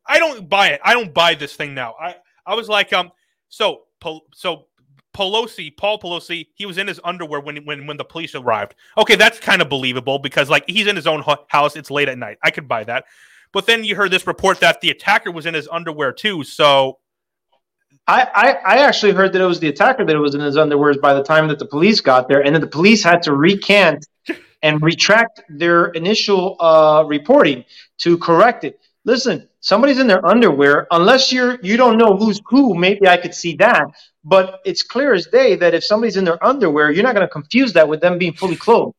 I don't buy it. I don't buy this thing now. I, I was like um, so, so. Pelosi, Paul Pelosi, he was in his underwear when when when the police arrived. Okay, that's kind of believable because like he's in his own house. It's late at night. I could buy that. But then you heard this report that the attacker was in his underwear too. So I I, I actually heard that it was the attacker that was in his underwear by the time that the police got there, and that the police had to recant and retract their initial uh, reporting to correct it. Listen, somebody's in their underwear. Unless you're, you don't know who's who. Maybe I could see that, but it's clear as day that if somebody's in their underwear, you're not going to confuse that with them being fully clothed.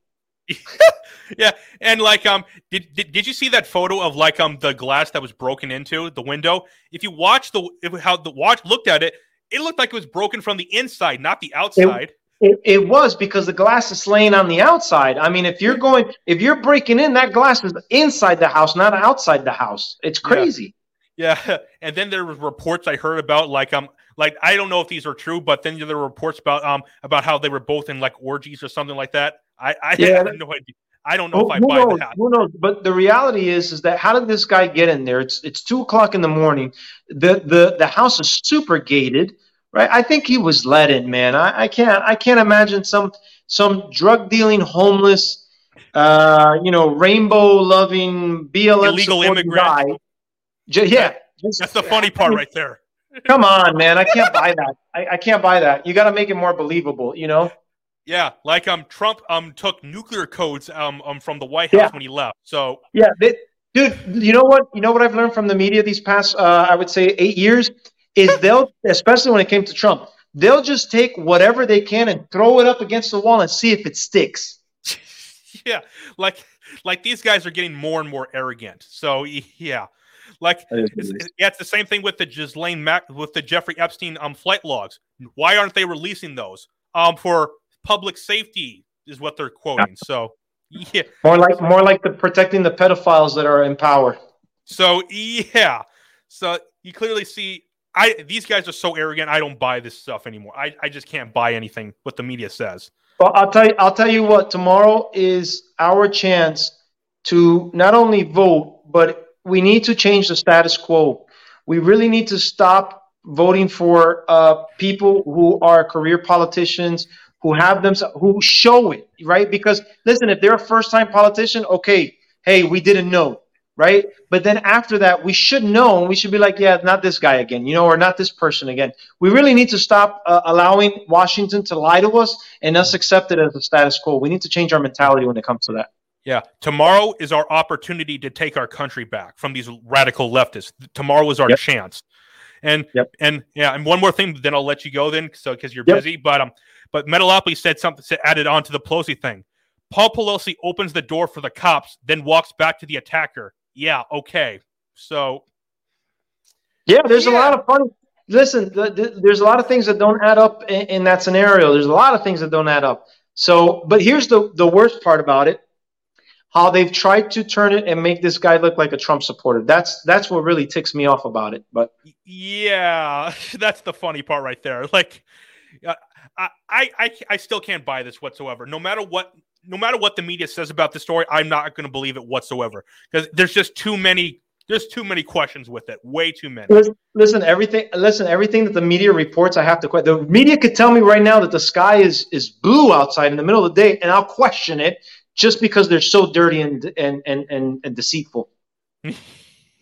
Yeah, and like um, did, did did you see that photo of like um the glass that was broken into the window? If you watch the if, how the watch looked at it, it looked like it was broken from the inside, not the outside. It, It, it was because the glass is laying on the outside. I mean, if you're going, if you're breaking in, that glass is inside the house, not outside the house. It's crazy. Yeah, yeah. And then there were reports I heard about, like um, like I don't know if these are true, but then there were reports about um about how they were both in like orgies or something like that. I I, yeah. I have no idea. I don't know who, if I buy knows, that. Who knows? But the reality is, is that how did this guy get in there? It's it's two o'clock in the morning. The the the house is super gated. Right, I think he was let in, man. I, I can't, I can't imagine some some drug dealing, homeless, uh, you know, rainbow loving B L M illegal immigrant guy. J- yeah, just, that's the funny part right there. Come on, man, I can't buy that. I, I can't buy that. You got to make it more believable, you know. Yeah, like um, Trump um took nuclear codes um um from the White House yeah. when he left. So yeah, they, dude, you know what? You know what I've learned from the media these past, uh, I would say, eight years. Is they'll, especially when it came to Trump, they'll just take whatever they can and throw it up against the wall and see if it sticks. Yeah, like like these guys are getting more and more arrogant. So yeah, like it's, yeah, it's the same thing with the Ghislaine Mac with the Jeffrey Epstein um flight logs. Why aren't they releasing those um for public safety is what they're quoting. So, yeah, more like more like the protecting the pedophiles that are in power. So yeah, so you clearly see, I these guys are so arrogant. I don't buy this stuff anymore. I, I just can't buy anything what the media says. Well, I'll tell you, I'll tell you what. Tomorrow is our chance to not only vote, but we need to change the status quo. We really need to stop voting for uh, people who are career politicians, who have them, who show it, right? Because listen, if they're a first-time politician, okay, hey, we didn't know, right? But then after that, we should know, and we should be like, yeah, not this guy again, you know, or not this person again. We really need to stop uh, allowing Washington to lie to us and us accept it as the status quo. We need to change our mentality when it comes to that. Yeah, tomorrow is our opportunity to take our country back from these radical leftists. Tomorrow is our yep. chance. And yep. and yeah, and one more thing, then I'll let you go then, so because you're yep. busy. But um, but Metalopoly said something, said, added on to the Pelosi thing. Paul Pelosi opens the door for the cops, then walks back to the attacker. Yeah, okay. So yeah, there's yeah. a lot of fun. Listen, th- th- there's a lot of things that don't add up in, in that scenario. There's a lot of things that don't add up. So, but here's the the worst part about it. How they've tried to turn it and make this guy look like a Trump supporter. That's that's what really ticks me off about it. But yeah, that's the funny part right there. Like, I I I still can't buy this whatsoever. No matter what, no matter what the media says about the story, I'm not going to believe it whatsoever because there's just too many. There's too many questions with it. Way too many. Listen, listen, everything. Listen, everything that the media reports, I have to question. The media could tell me right now that the sky is is blue outside in the middle of the day, and I'll question it. Just because they're so dirty and and and and, and deceitful.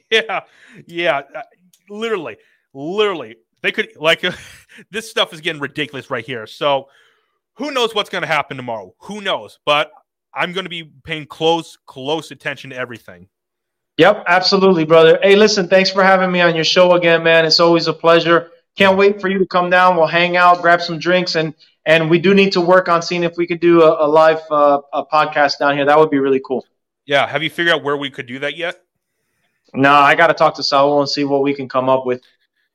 yeah, yeah, uh, literally, literally, they could like uh, this stuff is getting ridiculous right here. So, who knows what's going to happen tomorrow? Who knows? But I'm going to be paying close, close attention to everything. Yep, absolutely, brother. Hey, listen, thanks for having me on your show again, man. It's always a pleasure. Can't wait for you to come down. We'll hang out, grab some drinks, and. And we do need to work on seeing if we could do a, a live uh, a podcast down here. That would be really cool. Yeah. Have you figured out where we could do that yet? No, nah, I got to talk to Saul and see what we can come up with.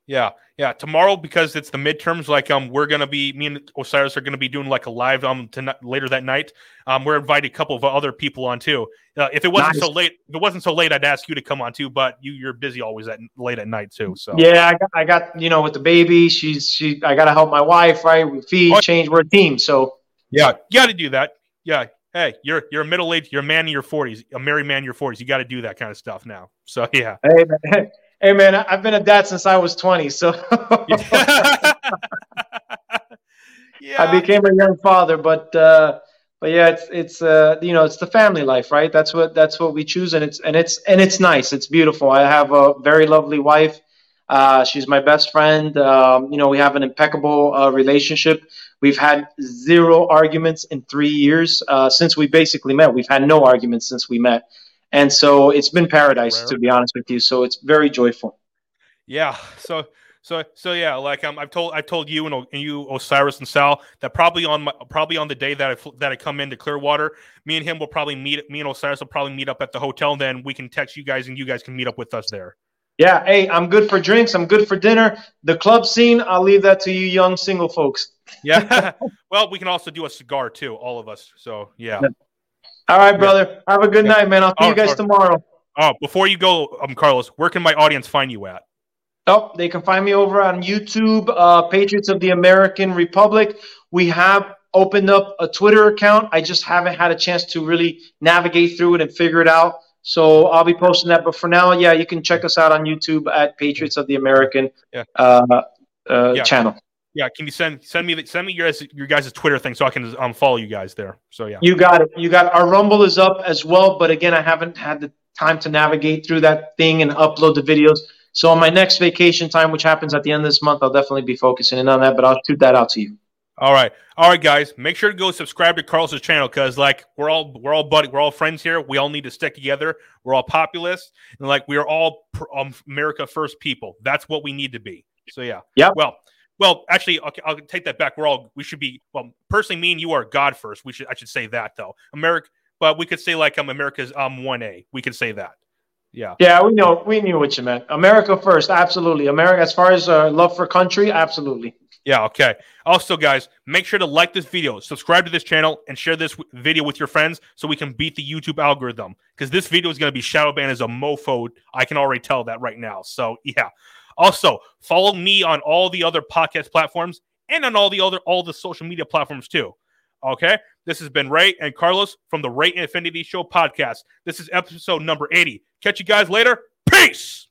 Yeah. Yeah. Tomorrow, because it's the midterms, like um, we're going to be, me and Osiris are going to be doing like a live um tonight, later that night. Um, We're inviting a couple of other people on too. Uh, if it wasn't nice. so late, if it wasn't so late, I'd ask you to come on too, but you, you're busy always at late at night too. So yeah, I got, I got you know, with the baby, she's, she, I got to help my wife, right? We feed, oh, change, we're a team. So yeah, you got to do that. Yeah. Hey, you're, you're a middle-aged, you're a man in your forties, a married man in your forties. You got to do that kind of stuff now. So yeah. Hey, man. Hey, man, I've been a dad since I was twenty, so yeah. I became a young father. But uh, but yeah, it's it's uh, you know, it's the family life, right? That's what that's what we choose, and it's and it's and it's nice. It's beautiful. I have a very lovely wife. Uh, she's my best friend. Um, you know, we have an impeccable uh, relationship. We've had zero arguments in three years uh, since we basically met. We've had no arguments since we met. And so it's been paradise, right, to be honest with you. So it's very joyful. Yeah. So, so, so yeah, like um, I've told, I told you and, and you, Osiris and Sal, that probably on my, probably on the day that I, fl- that I come into Clearwater, me and him will probably meet, me and Osiris will probably meet up at the hotel. And then we can text you guys and you guys can meet up with us there. Yeah. Hey, I'm good for drinks. I'm good for dinner. The club scene, I'll leave that to you young single folks. Yeah. Well, we can also do a cigar too, all of us. So yeah. yeah. All right, brother. Yeah. Have a good yeah. night, man. I'll see oh, you guys oh, tomorrow. Oh, before you go, um, Carlos, where can my audience find you at? Oh, they can find me over on YouTube, uh, Patriots of the American Republic. We have opened up a Twitter account. I just haven't had a chance to really navigate through it and figure it out. So I'll be posting that. But for now, yeah, you can check us out on YouTube at Patriots of the American yeah. Uh, uh, yeah. channel. Yeah, can you send send me send me your guys your guys' Twitter thing so I can um follow you guys there. So yeah, you got it. You got it. Our Rumble is up as well, but again, I haven't had the time to navigate through that thing and upload the videos. So on my next vacation time, which happens at the end of this month, I'll definitely be focusing in on that. But I'll shoot that out to you. All right, all right, guys, make sure to go subscribe to Carlos's channel because like we're all we're all buddy we're all friends here. We all need to stick together. We're all populist and like we are all um, America first people. That's what we need to be. So yeah, yeah. Well. Well, actually, okay, I'll take that back. We're all we should be. Well, personally, me and you are God first. We should I should say that though, America. But we could say like um America's um one A. We could say that. Yeah. Yeah, we know we knew what you meant. America first, absolutely. America as far as uh, love for country, absolutely. Yeah, okay. Also, guys, make sure to like this video, subscribe to this channel, and share this w- video with your friends so we can beat the YouTube algorithm, because this video is going to be shadow banned as a mofo. I can already tell that right now. So, yeah. Also, follow me on all the other podcast platforms and on all the other all the social media platforms, too. Okay? This has been Ray and Carlos from the Ray Infinity Show podcast. This is episode number eighty. Catch you guys later. Peace!